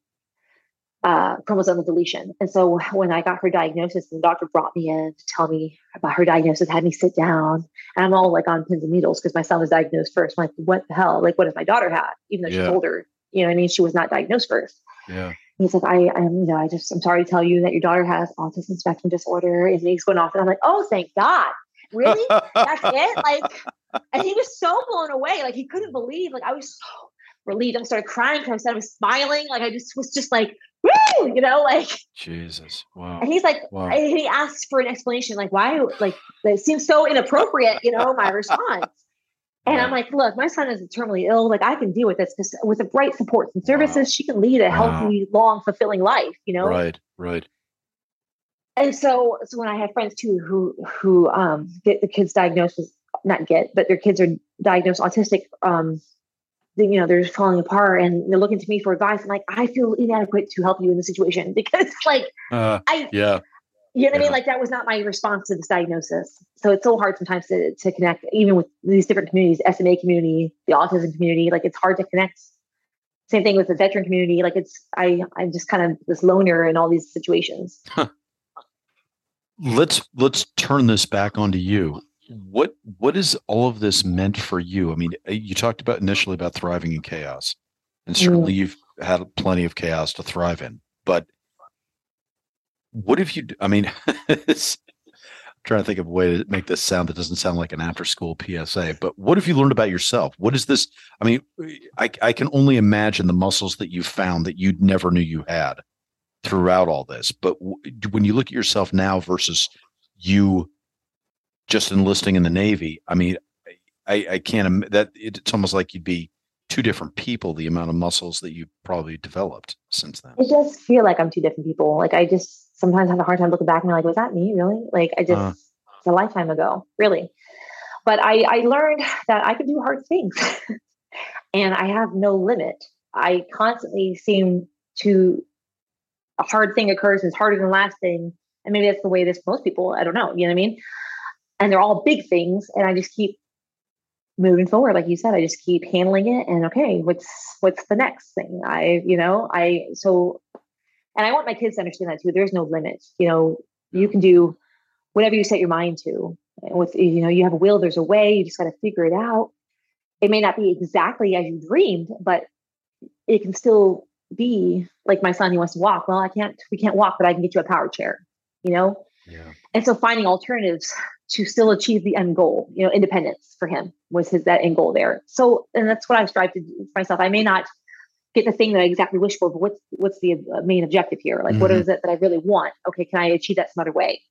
chromosomal deletion. And so when I got her diagnosis, the doctor brought me in to tell me about her diagnosis, had me sit down, and I'm all like on pins and needles because my son was diagnosed first. I'm like, what the hell? Like, what if my daughter had, even though she's older, you know what I mean? She was not diagnosed first. Yeah. He's like, I'm sorry to tell you that your daughter has autism spectrum disorder. And he's going off, and I'm like, oh, thank God. Really? That's it? Like, and he was so blown away. Like, he couldn't believe, like, I was so relieved. I started crying because I was smiling. Like, I just was just like, woo, you know, like, Jesus. Wow. And he's like, wow. And he asked for an explanation. Like, why? Like, it seems so inappropriate, you know, my response. And I'm like, look, my son is terminally ill. Like, I can deal with this because with the right supports and services, she can lead a healthy, long, fulfilling life, you know? Right, right. And so when I have friends too, who get the kids diagnosed, but their kids are diagnosed autistic, you know, they're just falling apart and they're looking to me for advice. I'm like, I feel inadequate to help you in this situation because like, you know what I mean? Like, that was not my response to this diagnosis. So it's so hard sometimes to connect, even with these different communities, SMA community, the autism community, like it's hard to connect. Same thing with the veteran community. Like I'm just kind of this loner in all these situations. Huh. Let's turn this back onto you. What is all of this meant for you? I mean, you talked about initially about thriving in chaos, and certainly you've had plenty of chaos to thrive in, but what if you, I mean, I'm trying to think of a way to make this sound that doesn't sound like an after school PSA, but what have you learned about yourself? What is this? I mean, I can only imagine the muscles that you found that you never knew you had throughout all this. But when you look at yourself now versus you just enlisting in the Navy, I mean, I can't, that it's almost like you'd be two different people, the amount of muscles that you've probably developed since then. It does feel like I'm two different people. Like I just sometimes have a hard time looking back and be like, was that me really? Like I just, it's a lifetime ago, really. But I learned that I could do hard things and I have no limit. I constantly seem to, a hard thing occurs and it's harder than the last thing. And maybe that's the way it is for most people. I don't know. You know what I mean? And they're all big things. And I just keep moving forward. Like you said, I just keep handling it. And okay, what's the next thing? And I want my kids to understand that too. There's no limit. You know, you can do whatever you set your mind to. And with, you know, you have a will, there's a way, you just got to figure it out. It may not be exactly as you dreamed, but it can still be like my son, he wants to walk. Well, we can't walk, but I can get you a power chair, you know? Yeah. And so finding alternatives to still achieve the end goal, you know, independence for him was that end goal there. So, and that's what I strive to do for myself. I may not get the thing that I exactly wish for, but what's the main objective here? Like, what is it that I really want? Okay. Can I achieve that some other way?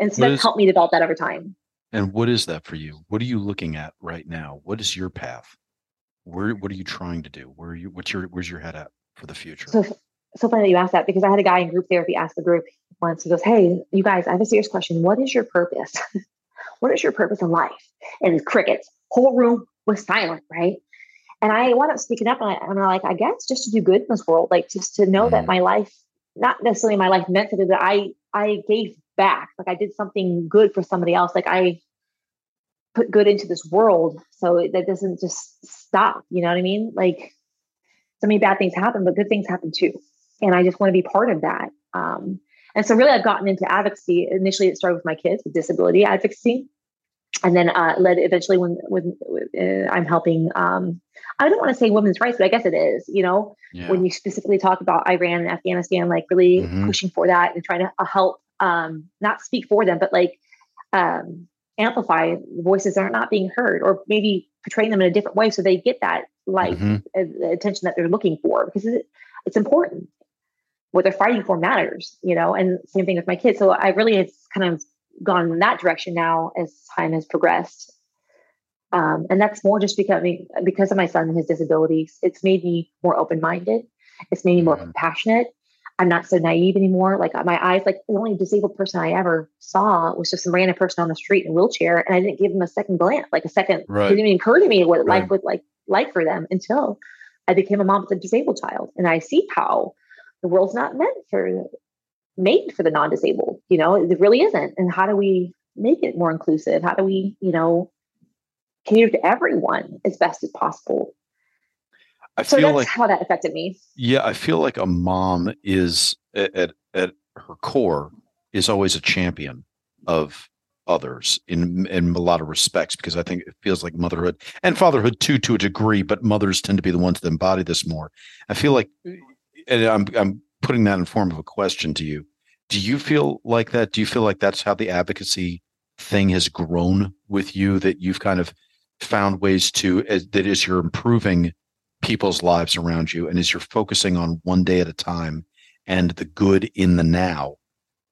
And so that's helped me develop that over time. And what is that for you? What are you looking at right now? What is your path? What are you trying to do? Where's your head at for the future? So funny that you asked that, because I had a guy in group therapy ask the group once, he goes, hey, you guys, I have a serious question. What is your purpose? What is your purpose in life? And it's crickets. Whole room was silent, right? And I wound up speaking up, and I'm like, I guess just to do good in this world, like just to know that my life, not necessarily my life meant to be, but I gave back. Like I did something good for somebody else. Like I put good into this world so that doesn't just stop. You know what I mean? Like so many bad things happen, but good things happen too. And I just want to be part of that. And so really I've gotten into advocacy. Initially it started with my kids with disability advocacy. And then led eventually when I'm helping, I don't want to say women's rights, but I guess it is, you know, when you specifically talk about Iran and Afghanistan, like really pushing for that and trying to help, not speak for them, but like amplify the voices that are not being heard, or maybe portraying them in a different way so they get that like attention that they're looking for, because it's important. What they're fighting for matters, you know, and same thing with my kids. So I really have kind of gone in that direction now as time has progressed. And that's more just because of my son and his disabilities. It's made me more open-minded. It's made me more compassionate. I'm not so naive anymore. Like my eyes, like the only disabled person I ever saw was just some random person on the street in a wheelchair. And I didn't give them a second glance, like a second. Right. It didn't even occur to me what life would like for them until I became a mom with a disabled child. And I see how the world's not made for the non-disabled, you know, it really isn't. And how do we make it more inclusive? How do we, you know, cater to everyone as best as possible? So that's like, how that affected me. Yeah, I feel like a mom is at her core is always a champion of others in a lot of respects, because I think it feels like motherhood and fatherhood too, to a degree, but mothers tend to be the ones that embody this more. I feel like, and I'm putting that in form of a question to you. Do you feel like that? Do you feel like that's how the advocacy thing has grown with you, that you've kind of found ways to, that is, you're improving people's lives around you, and as you're focusing on one day at a time and the good in the now,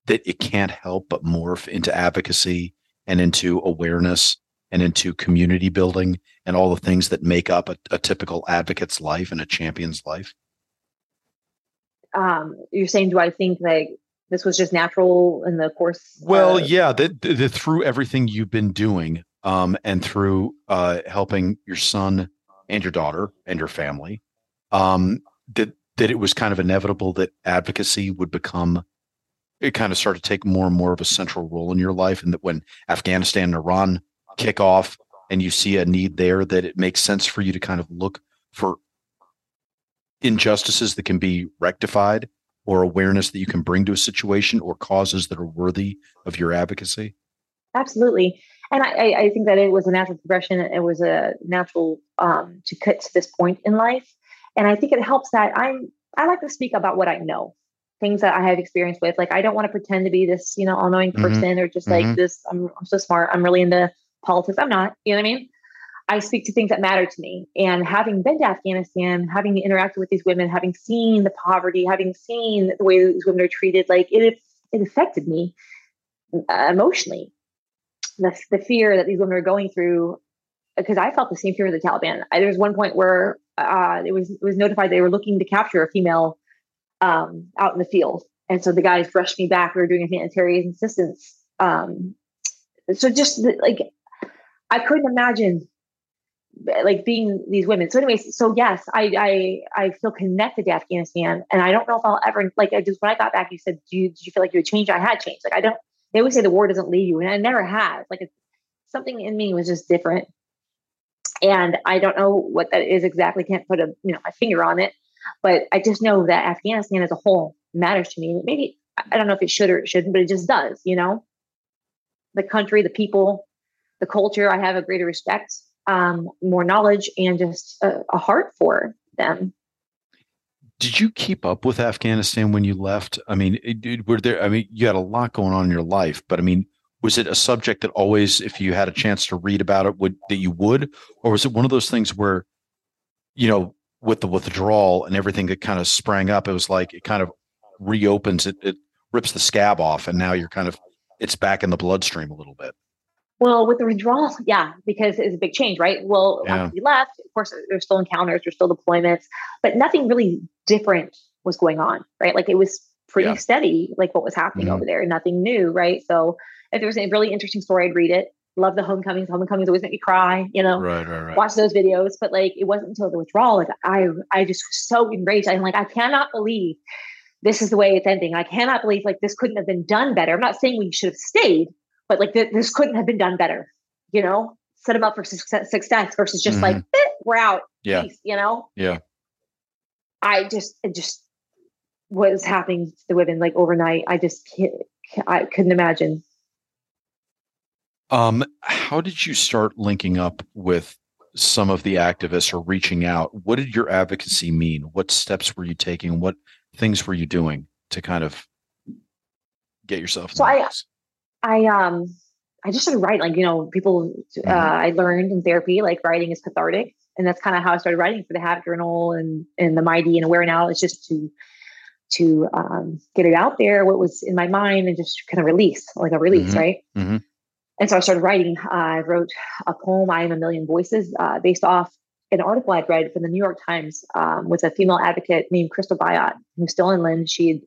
that it can't help but morph into advocacy and into awareness and into community building and all the things that make up a typical advocate's life and a champion's life? You're saying, do I think like this was just natural in the course? Well, yeah, that through everything you've been doing and through helping your son and your daughter and your family, that it was kind of inevitable that advocacy would become, it kind of started to take more and more of a central role in your life. And that when Afghanistan and Iran kick off and you see a need there, that it makes sense for you to kind of look for injustices that can be rectified, or awareness that you can bring to a situation, or causes that are worthy of your advocacy. Absolutely. And I think that it was a natural progression. It was a natural to cut to this point in life. And I think it helps that I like to speak about what I know, things that I have experience with. Like, I don't want to pretend to be this, all-knowing person, or just like this, I'm so smart, I'm really into politics. I'm not, you know what I mean? I speak to things that matter to me. And having been to Afghanistan, having interacted with these women, having seen the poverty, having seen the way these women are treated, like it affected me emotionally. The fear that these women are going through, because I felt the same fear with the Taliban. There was one point where it was notified they were looking to capture a female out in the field. And so the guys rushed me back. We were doing humanitarian assistance. So just like, I couldn't imagine like being these women. So anyways, so yes, I feel connected to Afghanistan, and I don't know if I'll ever, like, I just, when I got back, you said, did you feel like you had changed? I had changed. Like, I don't, they always say the war doesn't leave you, and I never have. Like, it's, something in me was just different. And I don't know what that is exactly. Can't put my finger on it. But I just know that Afghanistan as a whole matters to me. Maybe, I don't know if it should or it shouldn't, but it just does, the country, the people, the culture. I have a greater respect, more knowledge, and just a heart for them. Did you keep up with Afghanistan when you left? I mean, you had a lot going on in your life, but I mean, was it a subject that always, if you had a chance to read about it, would, or was it one of those things where, with the withdrawal and everything that kind of sprang up, it was like it kind of reopens it. It rips the scab off, and now you're kind of, it's back in the bloodstream a little bit. Well, with the withdrawal, yeah, because it's a big change, right? Well, yeah. After we left, of course, there's still encounters, there's still deployments, but nothing really different was going on, right? Like, it was pretty steady, like what was happening over there, nothing new, right? So if there was a really interesting story, I'd read it. Love the homecomings always make me cry, right. Watch those videos. But like, it wasn't until the withdrawal, like I just was so enraged. I'm like, I cannot believe this is the way it's ending. I cannot believe like this couldn't have been done better. I'm not saying we should have stayed, but like this couldn't have been done better, set them up for success versus just like, we're out. Yeah. Peace, Yeah. It just was happening to the women like overnight. I couldn't imagine. How did you start linking up with some of the activists or reaching out? What did your advocacy mean? What steps were you taking? What things were you doing to kind of get yourself? So I just started writing, like, people, I learned in therapy, like writing is cathartic. And that's kind of how I started writing for the Havoc Journal and the Mighty and Aware Now. It's just to get it out there, what was in my mind, and just kind of release, right? Mm-hmm. And so I started writing. I wrote a poem, I Am a Million Voices, based off an article I'd read from the New York Times with a female advocate named Crystal Biot, who's still in Lynn. She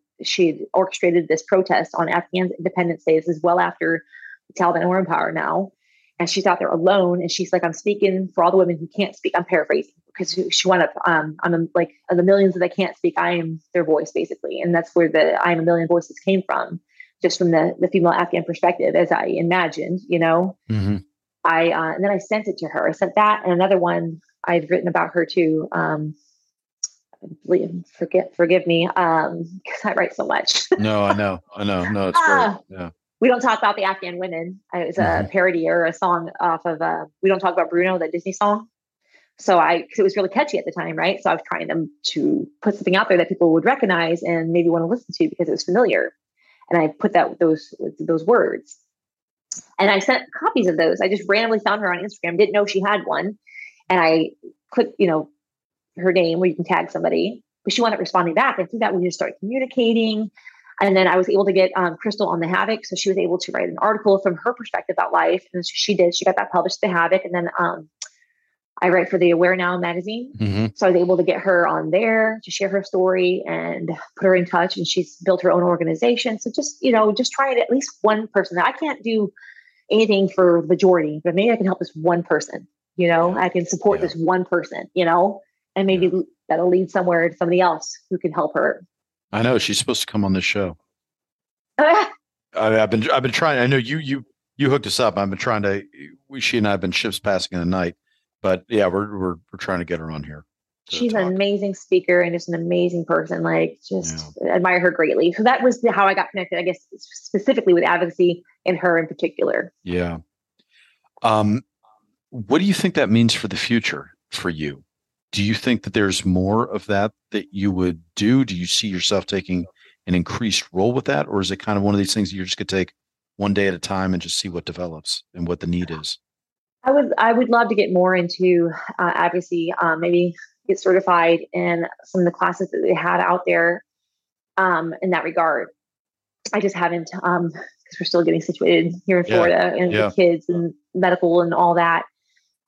had orchestrated this protest on Afghan Independence Day. This is well after the Taliban were in power now. And she's out there alone. And she's like, I'm speaking for all the women who can't speak. I'm paraphrasing because she wound up, I'm like, the millions that I can't speak, I am their voice, basically. And that's where the I Am a Million Voices came from. Just from the female Afghan perspective, as I imagined, and then I sent it to her. I sent that and another one I've written about her too. forgive me, because I write so much. No, I know. No, it's great. Yeah. We Don't Talk About the Afghan Women. It was a parody or a song off of We Don't Talk About Bruno, the Disney song. So because it was really catchy at the time, right? So I was trying to put something out there that people would recognize and maybe want to listen to because it was familiar. And I put that those words. And I sent copies of those. I just randomly found her on Instagram, didn't know she had one. And I clicked, her name where you can tag somebody, but she wound up responding back. And through that, we just started communicating. And then I was able to get Crystal on the Havoc. So she was able to write an article from her perspective about life. And so she did. She got that published to Havoc. And then I write for the Aware Now magazine. Mm-hmm. So I was able to get her on there to share her story and put her in touch. And she's built her own organization. So just try it at least one person. Now, I can't do anything for the majority, but maybe I can help this one person. I can support this one person, and maybe that'll lead somewhere to somebody else who can help her. I know she's supposed to come on this show. I've been trying. I know you hooked us up. I've been trying to. She and I have been ships passing in the night, but yeah, we're trying to get her on here. She's an amazing speaker and just an amazing person. Admire her greatly. So that was how I got connected, I guess, specifically with advocacy and her in particular. Yeah. What do you think that means for the future for you? Do you think that there's more of that you would do? Do you see yourself taking an increased role with that? Or is it kind of one of these things that you're just going to take one day at a time and just see what develops and what the need is? I would love to get more into advocacy, maybe get certified in some of the classes that they had out there in that regard. I just haven't, because we're still getting situated here in Florida and the kids and medical and all that.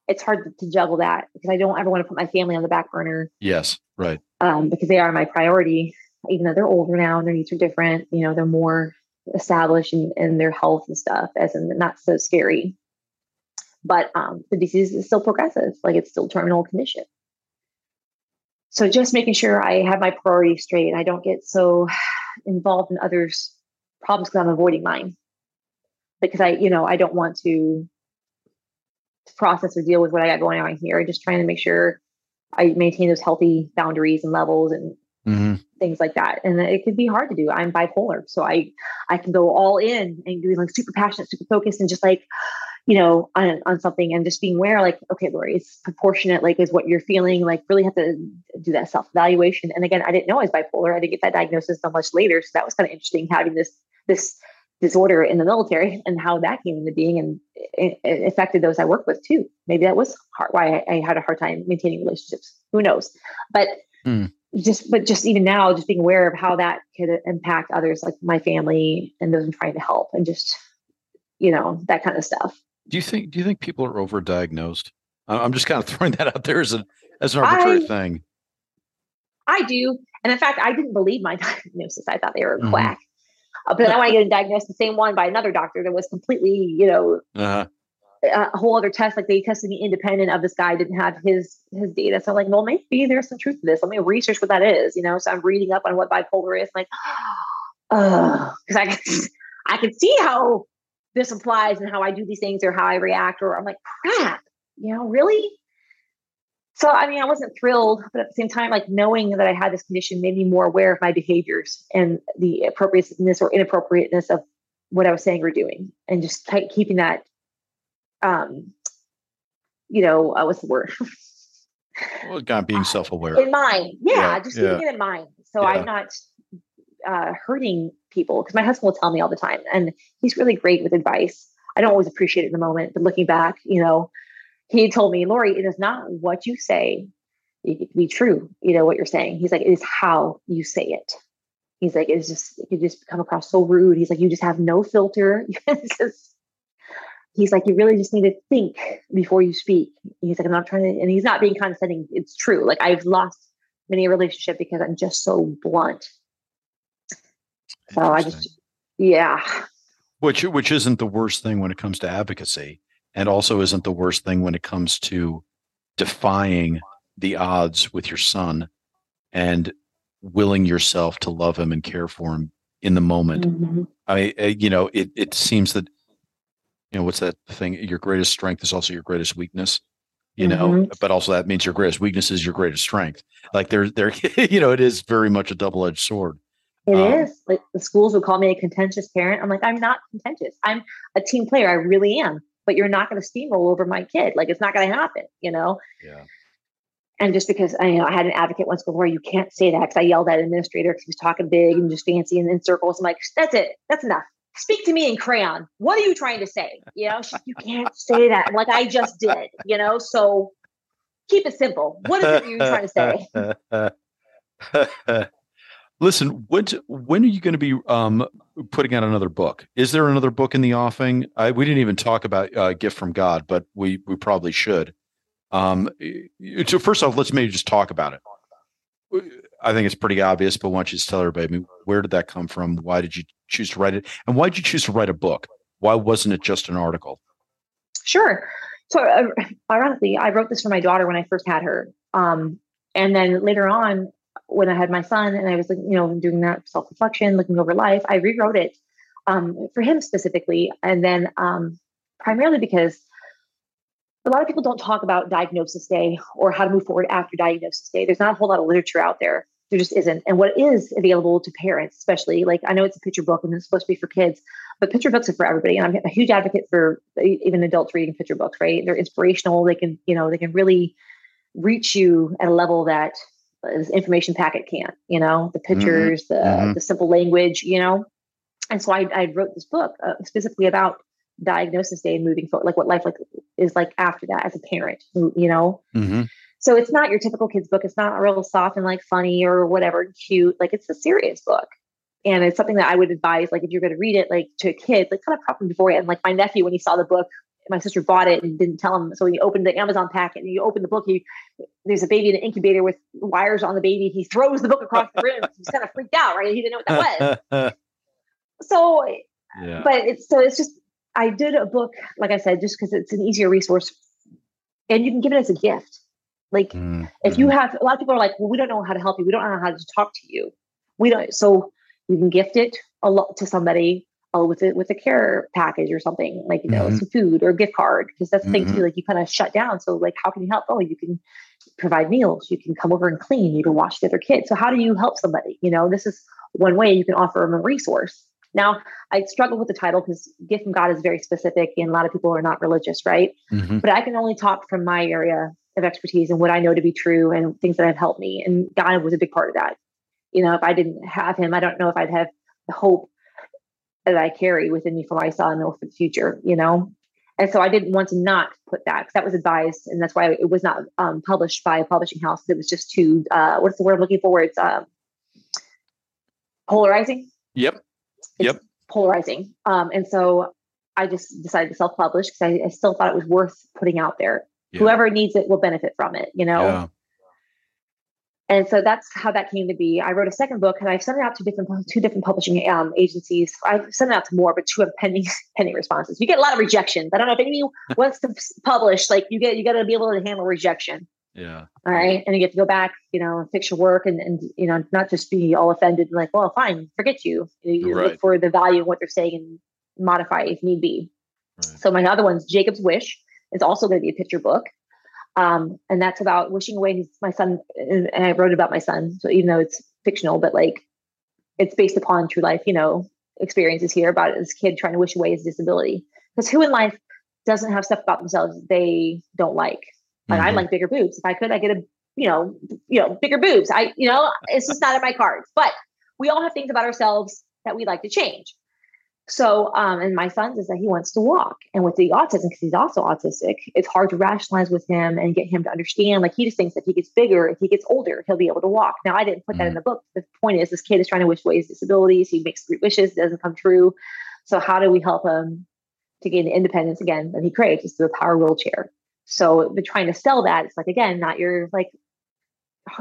It's hard to juggle that because I don't ever want to put my family on the back burner. Yes. Right. Because they are my priority, even though they're older now and their needs are different, they're more established in their health and stuff, as in not so scary, but the disease is still progressive. It's still terminal condition. So just making sure I have my priorities straight and I don't get so involved in others' problems because I'm avoiding mine, because I don't want to process or deal with what I got going on here. I'm just trying to make sure I maintain those healthy boundaries and levels and things like that. And it could be hard to do. I'm bipolar. So I can go all in and be super passionate, super focused, and just on something, and just being aware, okay, Lori, it's proportionate, is what you're feeling, really have to do that self-evaluation. And again, I didn't know I was bipolar. I didn't get that diagnosis until much later. So that was kind of interesting, having this disorder in the military and how that came into being, and it affected those I work with too. Maybe that was why I had a hard time maintaining relationships. Who knows? But just even now, just being aware of how that could impact others, like my family and those I'm trying to help, and just, that kind of stuff. Do you think people are overdiagnosed? I'm just kind of throwing that out there as an arbitrary thing. I do. And in fact, I didn't believe my diagnosis. I thought they were quack. But then I want to get diagnosed the same one by another doctor that was completely, a whole other test. They tested me independent of this guy, didn't have his data. So I'm well, maybe there's some truth to this. Let me research what that is, So I'm reading up on what bipolar is. Because I could see how this applies and how I do these things or how I react, or I'm like, crap, really? So, I wasn't thrilled, but at the same time, knowing that I had this condition made me more aware of my behaviors and the appropriateness or inappropriateness of what I was saying or doing, and just keeping that, what's the word? Well, God, being self-aware. In mind. Yeah. Just keeping it in mind. So I'm not hurting people, because my husband will tell me all the time, and he's really great with advice. I don't always appreciate it in the moment, but looking back, he told me, Lori, it is not what you say. It could be true, what you're saying. He's like, it is how you say it. He's like, it's just, you just come across so rude. He's like, you just have no filter. He's like, you really just need to think before you speak. He's like, I'm not trying to, and he's not being condescending. It's true. I've lost many a relationship because I'm just so blunt. So I just, Which isn't the worst thing when it comes to advocacy. And also isn't the worst thing when it comes to defying the odds with your son and willing yourself to love him and care for him in the moment. Mm-hmm. It seems that, what's that thing? Your greatest strength is also your greatest weakness. you know, but also that means your greatest weakness is your greatest strength. Like there, you know, it is very much a double-edged sword. It is. Like the schools will call me a contentious parent. I'm like, I'm not contentious. I'm a team player. I really am. But you're not going to steamroll over my kid. Like, it's not going to happen, you know? Yeah. And just because I had an advocate once before, you can't say that, because I yelled at an administrator because he was talking big and just fancy and in circles. I'm like, that's it. That's enough. Speak to me in crayon. What are you trying to say? You know, you can't say that. I'm like, I just did, you know? So keep it simple. What is it you're trying to say? Listen, when are you going to be putting out another book? Is there another book in the offing? We didn't even talk about Gift from God, but we probably should. So first off, let's maybe just talk about it. I think it's pretty obvious, but why don't you just tell everybody, where did that come from? Why did you choose to write it? And why did you choose to write a book? Why wasn't it just an article? Sure. So ironically, I wrote this for my daughter when I first had her. And then later on, when I had my son and I was like, doing that self-reflection, looking over life, I rewrote it for him specifically. And then primarily because a lot of people don't talk about diagnosis day or how to move forward after diagnosis day. There's not a whole lot of literature out there. There just isn't. And what is available to parents, especially, like, I know it's a picture book and it's supposed to be for kids, but picture books are for everybody. And I'm a huge advocate for even adults reading picture books, right? They're inspirational. They can, they can really reach you at a level that this information packet can't, the pictures, the simple language, And so I wrote this book specifically about diagnosis day and moving forward, like what life is like after that as a parent, So it's not your typical kid's book. It's not real soft and like funny or whatever, cute. Like, it's a serious book. And it's something that I would advise, like, if you're going to read it, like, to a kid, like, kind of prep them before it. And like my nephew, when he saw the book, my sister bought it and didn't tell him. So when you opened the Amazon packet and you open the book, there's a baby in an incubator with wires on the baby. He throws the book across the room. He's kind of freaked out, right? He didn't know what that was. So, yeah. But it's just, I did a book, like I said, just because it's an easier resource and you can give it as a gift. Like, if you have, a lot of people are like, well, we don't know how to help you. We don't know how to talk to you. So you can gift it a lot to somebody with a care package or something, like, some food or a gift card, because that's the thing too, like, you kind of shut down. So like, how can you help? Oh, you can provide meals, you can come over and clean, you can watch the other kids. So how do you help somebody? This is one way you can offer them a resource. Now, I struggle with the title because Gift from God is very specific and a lot of people are not religious, right? But I can only talk from my area of expertise and what I know to be true and things that have helped me. And God was a big part of that. If I didn't have him, I don't know if I'd have the hope that I carry within me for my son or for the future, And so I didn't want to not put that, because that was advised. And that's why it was not published by a publishing house. It was just too, what's the word I'm looking for? It's polarizing. Yep. Polarizing. And so I just decided to self-publish because I still thought it was worth putting out there. Yeah. Whoever needs it will benefit from it, Yeah. And so that's how that came to be. I wrote a second book and I've sent it out to two different publishing agencies. I've sent it out to more, but two have pending responses. You get a lot of rejections. I don't know if anyone wants to publish, like, you got to be able to handle rejection. Yeah. All right. And you get to go back, and fix your work and, not just be all offended and like, well, fine, forget you. You look for the value of what they're saying and modify if need be. Right. So my other one's Jacob's Wish. It's also going to be a picture book. And that's about wishing away my son. And I wrote about my son. So even though it's fictional, but like, it's based upon true life, experiences here about this kid trying to wish away his disability. Because who in life doesn't have stuff about themselves they don't like? Like, I like bigger boobs. If I could, I get a, bigger boobs. It's just not in my cards, but we all have things about ourselves that we like to change. So, and my son's is that he wants to walk, and with the autism, because he's also autistic, it's hard to rationalize with him and get him to understand. Like, he just thinks that if he gets bigger, if he gets older, he'll be able to walk. Now, I didn't put that in the book. The point is, this kid is trying to wish away his disabilities. He makes 3 wishes, it doesn't come true. So how do we help him to gain the independence again that he craves, is through a power wheelchair? So they're trying to sell that. It's like, again, not your like,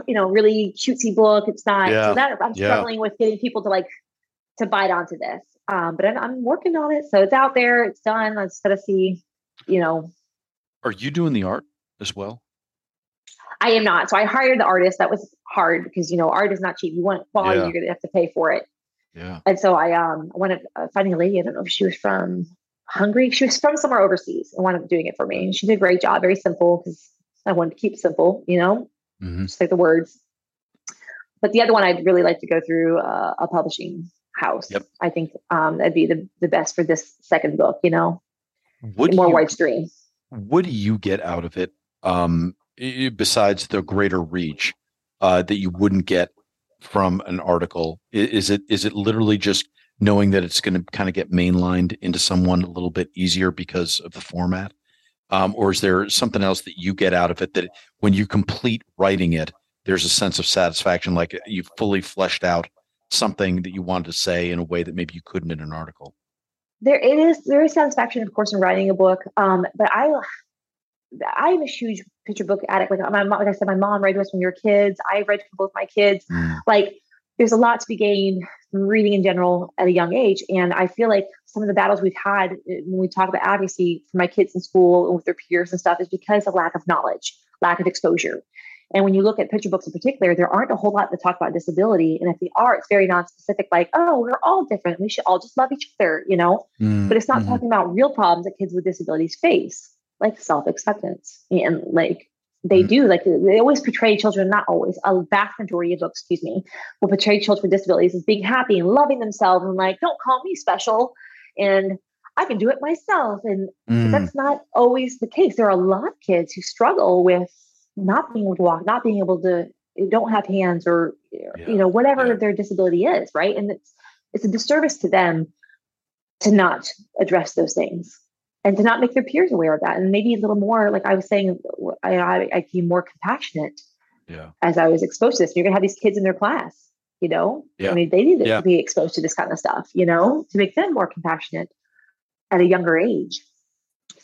really cutesy book. It's not, so that I'm struggling with getting people to to bite onto this. But I'm working on it. So it's out there, it's done. I just got to see, Are you doing the art as well? I am not. So I hired the artist. That was hard because, art is not cheap. You want quality, you're going to have to pay for it. Yeah. And so I wanted finding a lady. I don't know if she was from Hungary. She was from somewhere overseas and wound up doing it for me. And she did a great job, very simple, because I wanted to keep simple, you know, just like the words. But the other one, I'd really like to go through a publishing house. Yep. I think that'd be the best for this second book, you know, more wide stream. What do you get out of it besides the greater reach that you wouldn't get from an article? Is it literally just knowing that it's going to kind of get mainlined into someone a little bit easier because of the format? Or is there something else that you get out of it that when you complete writing it, there's a sense of satisfaction, like you've fully fleshed out something that you wanted to say in a way that maybe you couldn't in an article? There is satisfaction, of course, in writing a book. But I'm a huge picture book addict. Like I said, my mom read to us when we were kids. I read to both my kids. Like, there's a lot to be gained from reading in general at a young age. And I feel like some of the battles we've had when we talk about advocacy for my kids in school and with their peers and stuff is because of lack of knowledge, lack of exposure. And when you look at picture books in particular, there aren't a whole lot that talk about disability. And if they are, it's very non-specific, like, oh, we're all different. We should all just love each other, you know? But it's not talking about real problems that kids with disabilities face, like self-acceptance. And like they do, like they always portray children, not always, a vast majority of books, excuse me, will portray children with disabilities as being happy and loving themselves and like, don't call me special. And I can do it myself. And that's not always the case. There are a lot of kids who struggle with not being able to walk, not being able to, don't have hands or, you know, whatever their disability is. Right. And it's a disservice to them to not address those things and to not make their peers aware of that. And maybe a little more, like I was saying, I became more compassionate as I was exposed to this. You're gonna have these kids in their class, you know, I mean, they need to be exposed to this kind of stuff, you know, to make them more compassionate at a younger age.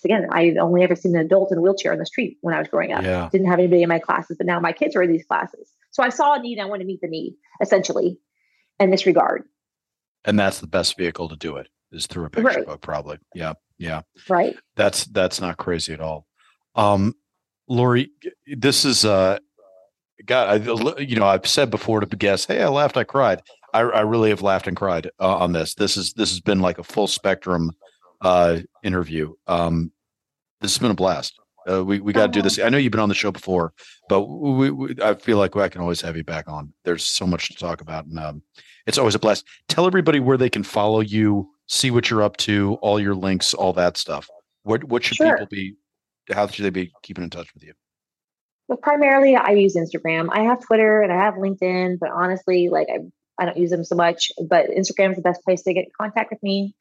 Again, I've only ever seen an adult in a wheelchair on the street when I was growing up. Didn't have anybody in my classes, but now my kids are in these classes. So I saw a need. I want to meet the need, essentially, in this regard. And that's the best vehicle to do it, is through a picture book, probably. Right. That's not crazy at all. Lori, this is, God, I've said before to the guests, hey, I laughed, I cried. I really have laughed and cried on this. This has been like a full spectrum interview. This has been a blast. We got to do this. I know you've been on the show before, but I feel like I can always have you back on. There's so much to talk about, and it's always a blast. Tell everybody where they can follow you, see what you're up to, all your links, all that stuff. What should people be? How should they be keeping in touch with you? Well, primarily I use Instagram. I have Twitter and I have LinkedIn, but honestly, like I don't use them so much. But Instagram is the best place to get in contact with me.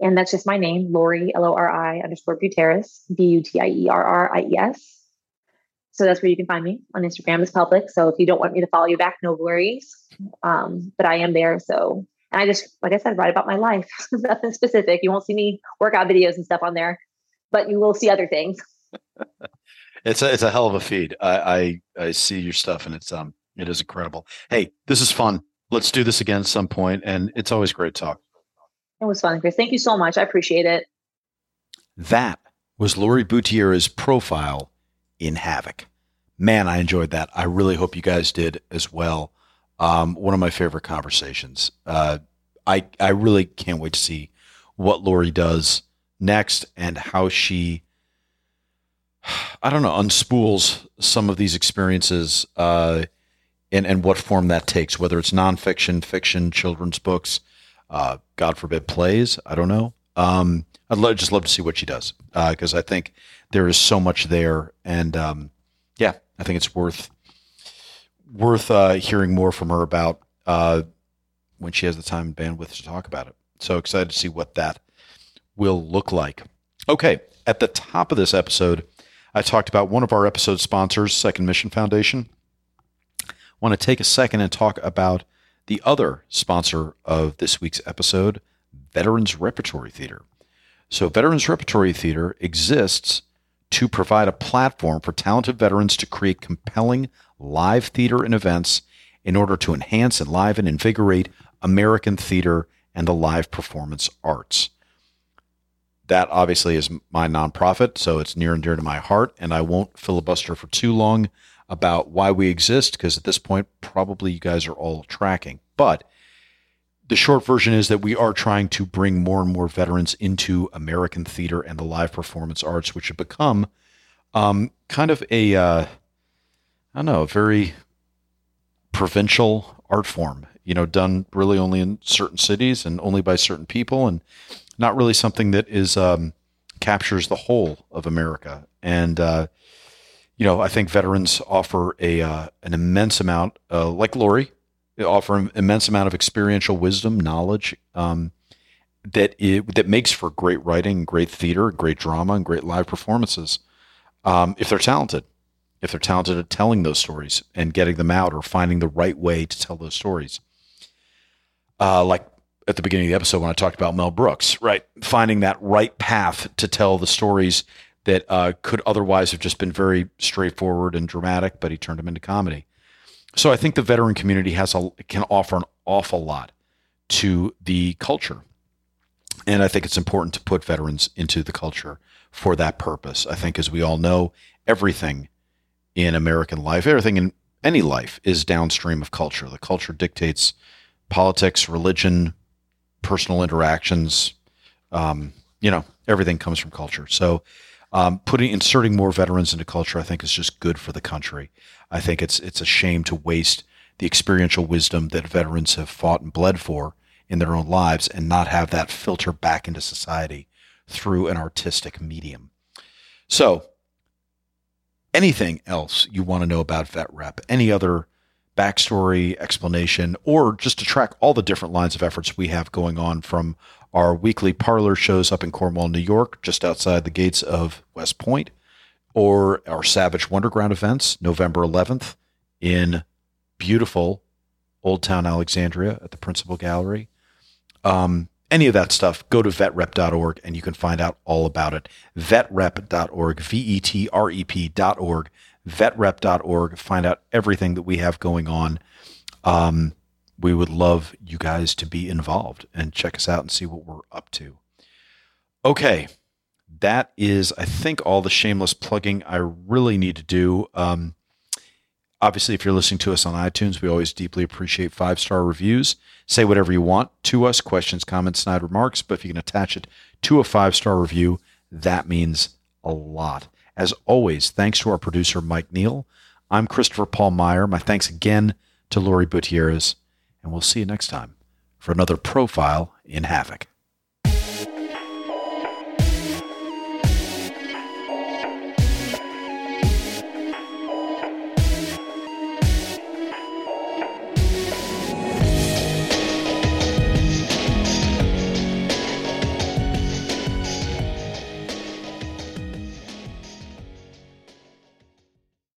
And that's just my name, Lori, Lori_Butierries, Butierries. So that's where you can find me on Instagram. It's public. So if you don't want me to follow you back, no worries. But I am there. So, and I just, like I said, write about my life. Nothing specific. You won't see me workout videos and stuff on there, but you will see other things. It's a hell of a feed. I see your stuff, and it is incredible. Hey, this is fun. Let's do this again at some point. And it's always great talk. It was fun, Chris. Thank you so much. I appreciate it. That was Lori Butierries' profile in Havoc. Man, I enjoyed that. I really hope you guys did as well. One of my favorite conversations. I really can't wait to see what Lori does next and how she, I don't know, unspools some of these experiences and what form that takes, whether it's nonfiction, fiction, children's books, God forbid plays. I don't know. I'd just love to see what she does. Cause I think there is so much there, and I think it's worth hearing more from her about, when she has the time and bandwidth to talk about it. So excited to see what that will look like. Okay. At the top of this episode, I talked about one of our episode sponsors, Second Mission Foundation. I want to take a second and talk about the other sponsor of this week's episode, Veterans Repertory Theater. So Veterans Repertory Theater exists to provide a platform for talented veterans to create compelling live theater and events in order to enhance, enliven, and invigorate American theater and the live performance arts. That obviously is my nonprofit, so it's near and dear to my heart, and I won't filibuster for too long about why we exist, because at this point, probably you guys are all tracking. But the short version is that we are trying to bring more and more veterans into American theater and the live performance arts, which have become kind of a, I don't know, a very provincial art form, you know, done really only in certain cities and only by certain people, and not really something that is captures the whole of America. And, you know, I think veterans offer an immense amount, like Lori, they offer an immense amount of experiential wisdom, knowledge, that makes for great writing, great theater, great drama, and great live performances. If they're talented at telling those stories and getting them out, or finding the right way to tell those stories. Like at the beginning of the episode, when I talked about Mel Brooks, right? Finding that right path to tell the stories that could otherwise have just been very straightforward and dramatic, but he turned them into comedy. So I think the veteran community can offer an awful lot to the culture. And I think it's important to put veterans into the culture for that purpose. I think, as we all know, everything in American life, everything in any life, is downstream of culture. The culture dictates politics, religion, personal interactions. You know, everything comes from culture. So inserting more veterans into culture, I think, is just good for the country. I think it's a shame to waste the experiential wisdom that veterans have fought and bled for in their own lives, and not have that filter back into society through an artistic medium. So anything else you want to know about Vet Rep, any other backstory, explanation, or just to track all the different lines of efforts we have going on, from our weekly parlor shows up in Cornwall, New York, just outside the gates of West Point, or our Savage Wonderground events, November 11th in beautiful Old Town Alexandria at the Principal Gallery. Any of that stuff, go to vetrep.org and you can find out all about it. Vetrep.org, vetrep.org, vetrep.org. Find out everything that we have going on. We would love you guys to be involved and check us out and see what we're up to. Okay. That is, I think, all the shameless plugging I really need to do. Obviously, if you're listening to us on iTunes, we always deeply appreciate 5-star reviews. Say whatever you want to us, questions, comments, snide remarks, but if you can attach it to a 5-star review, that means a lot. As always, thanks to our producer, Mike Neal. I'm Christopher Paul Meyer. My thanks again to Lori Butierries, and we'll see you next time for another Profile in Havoc.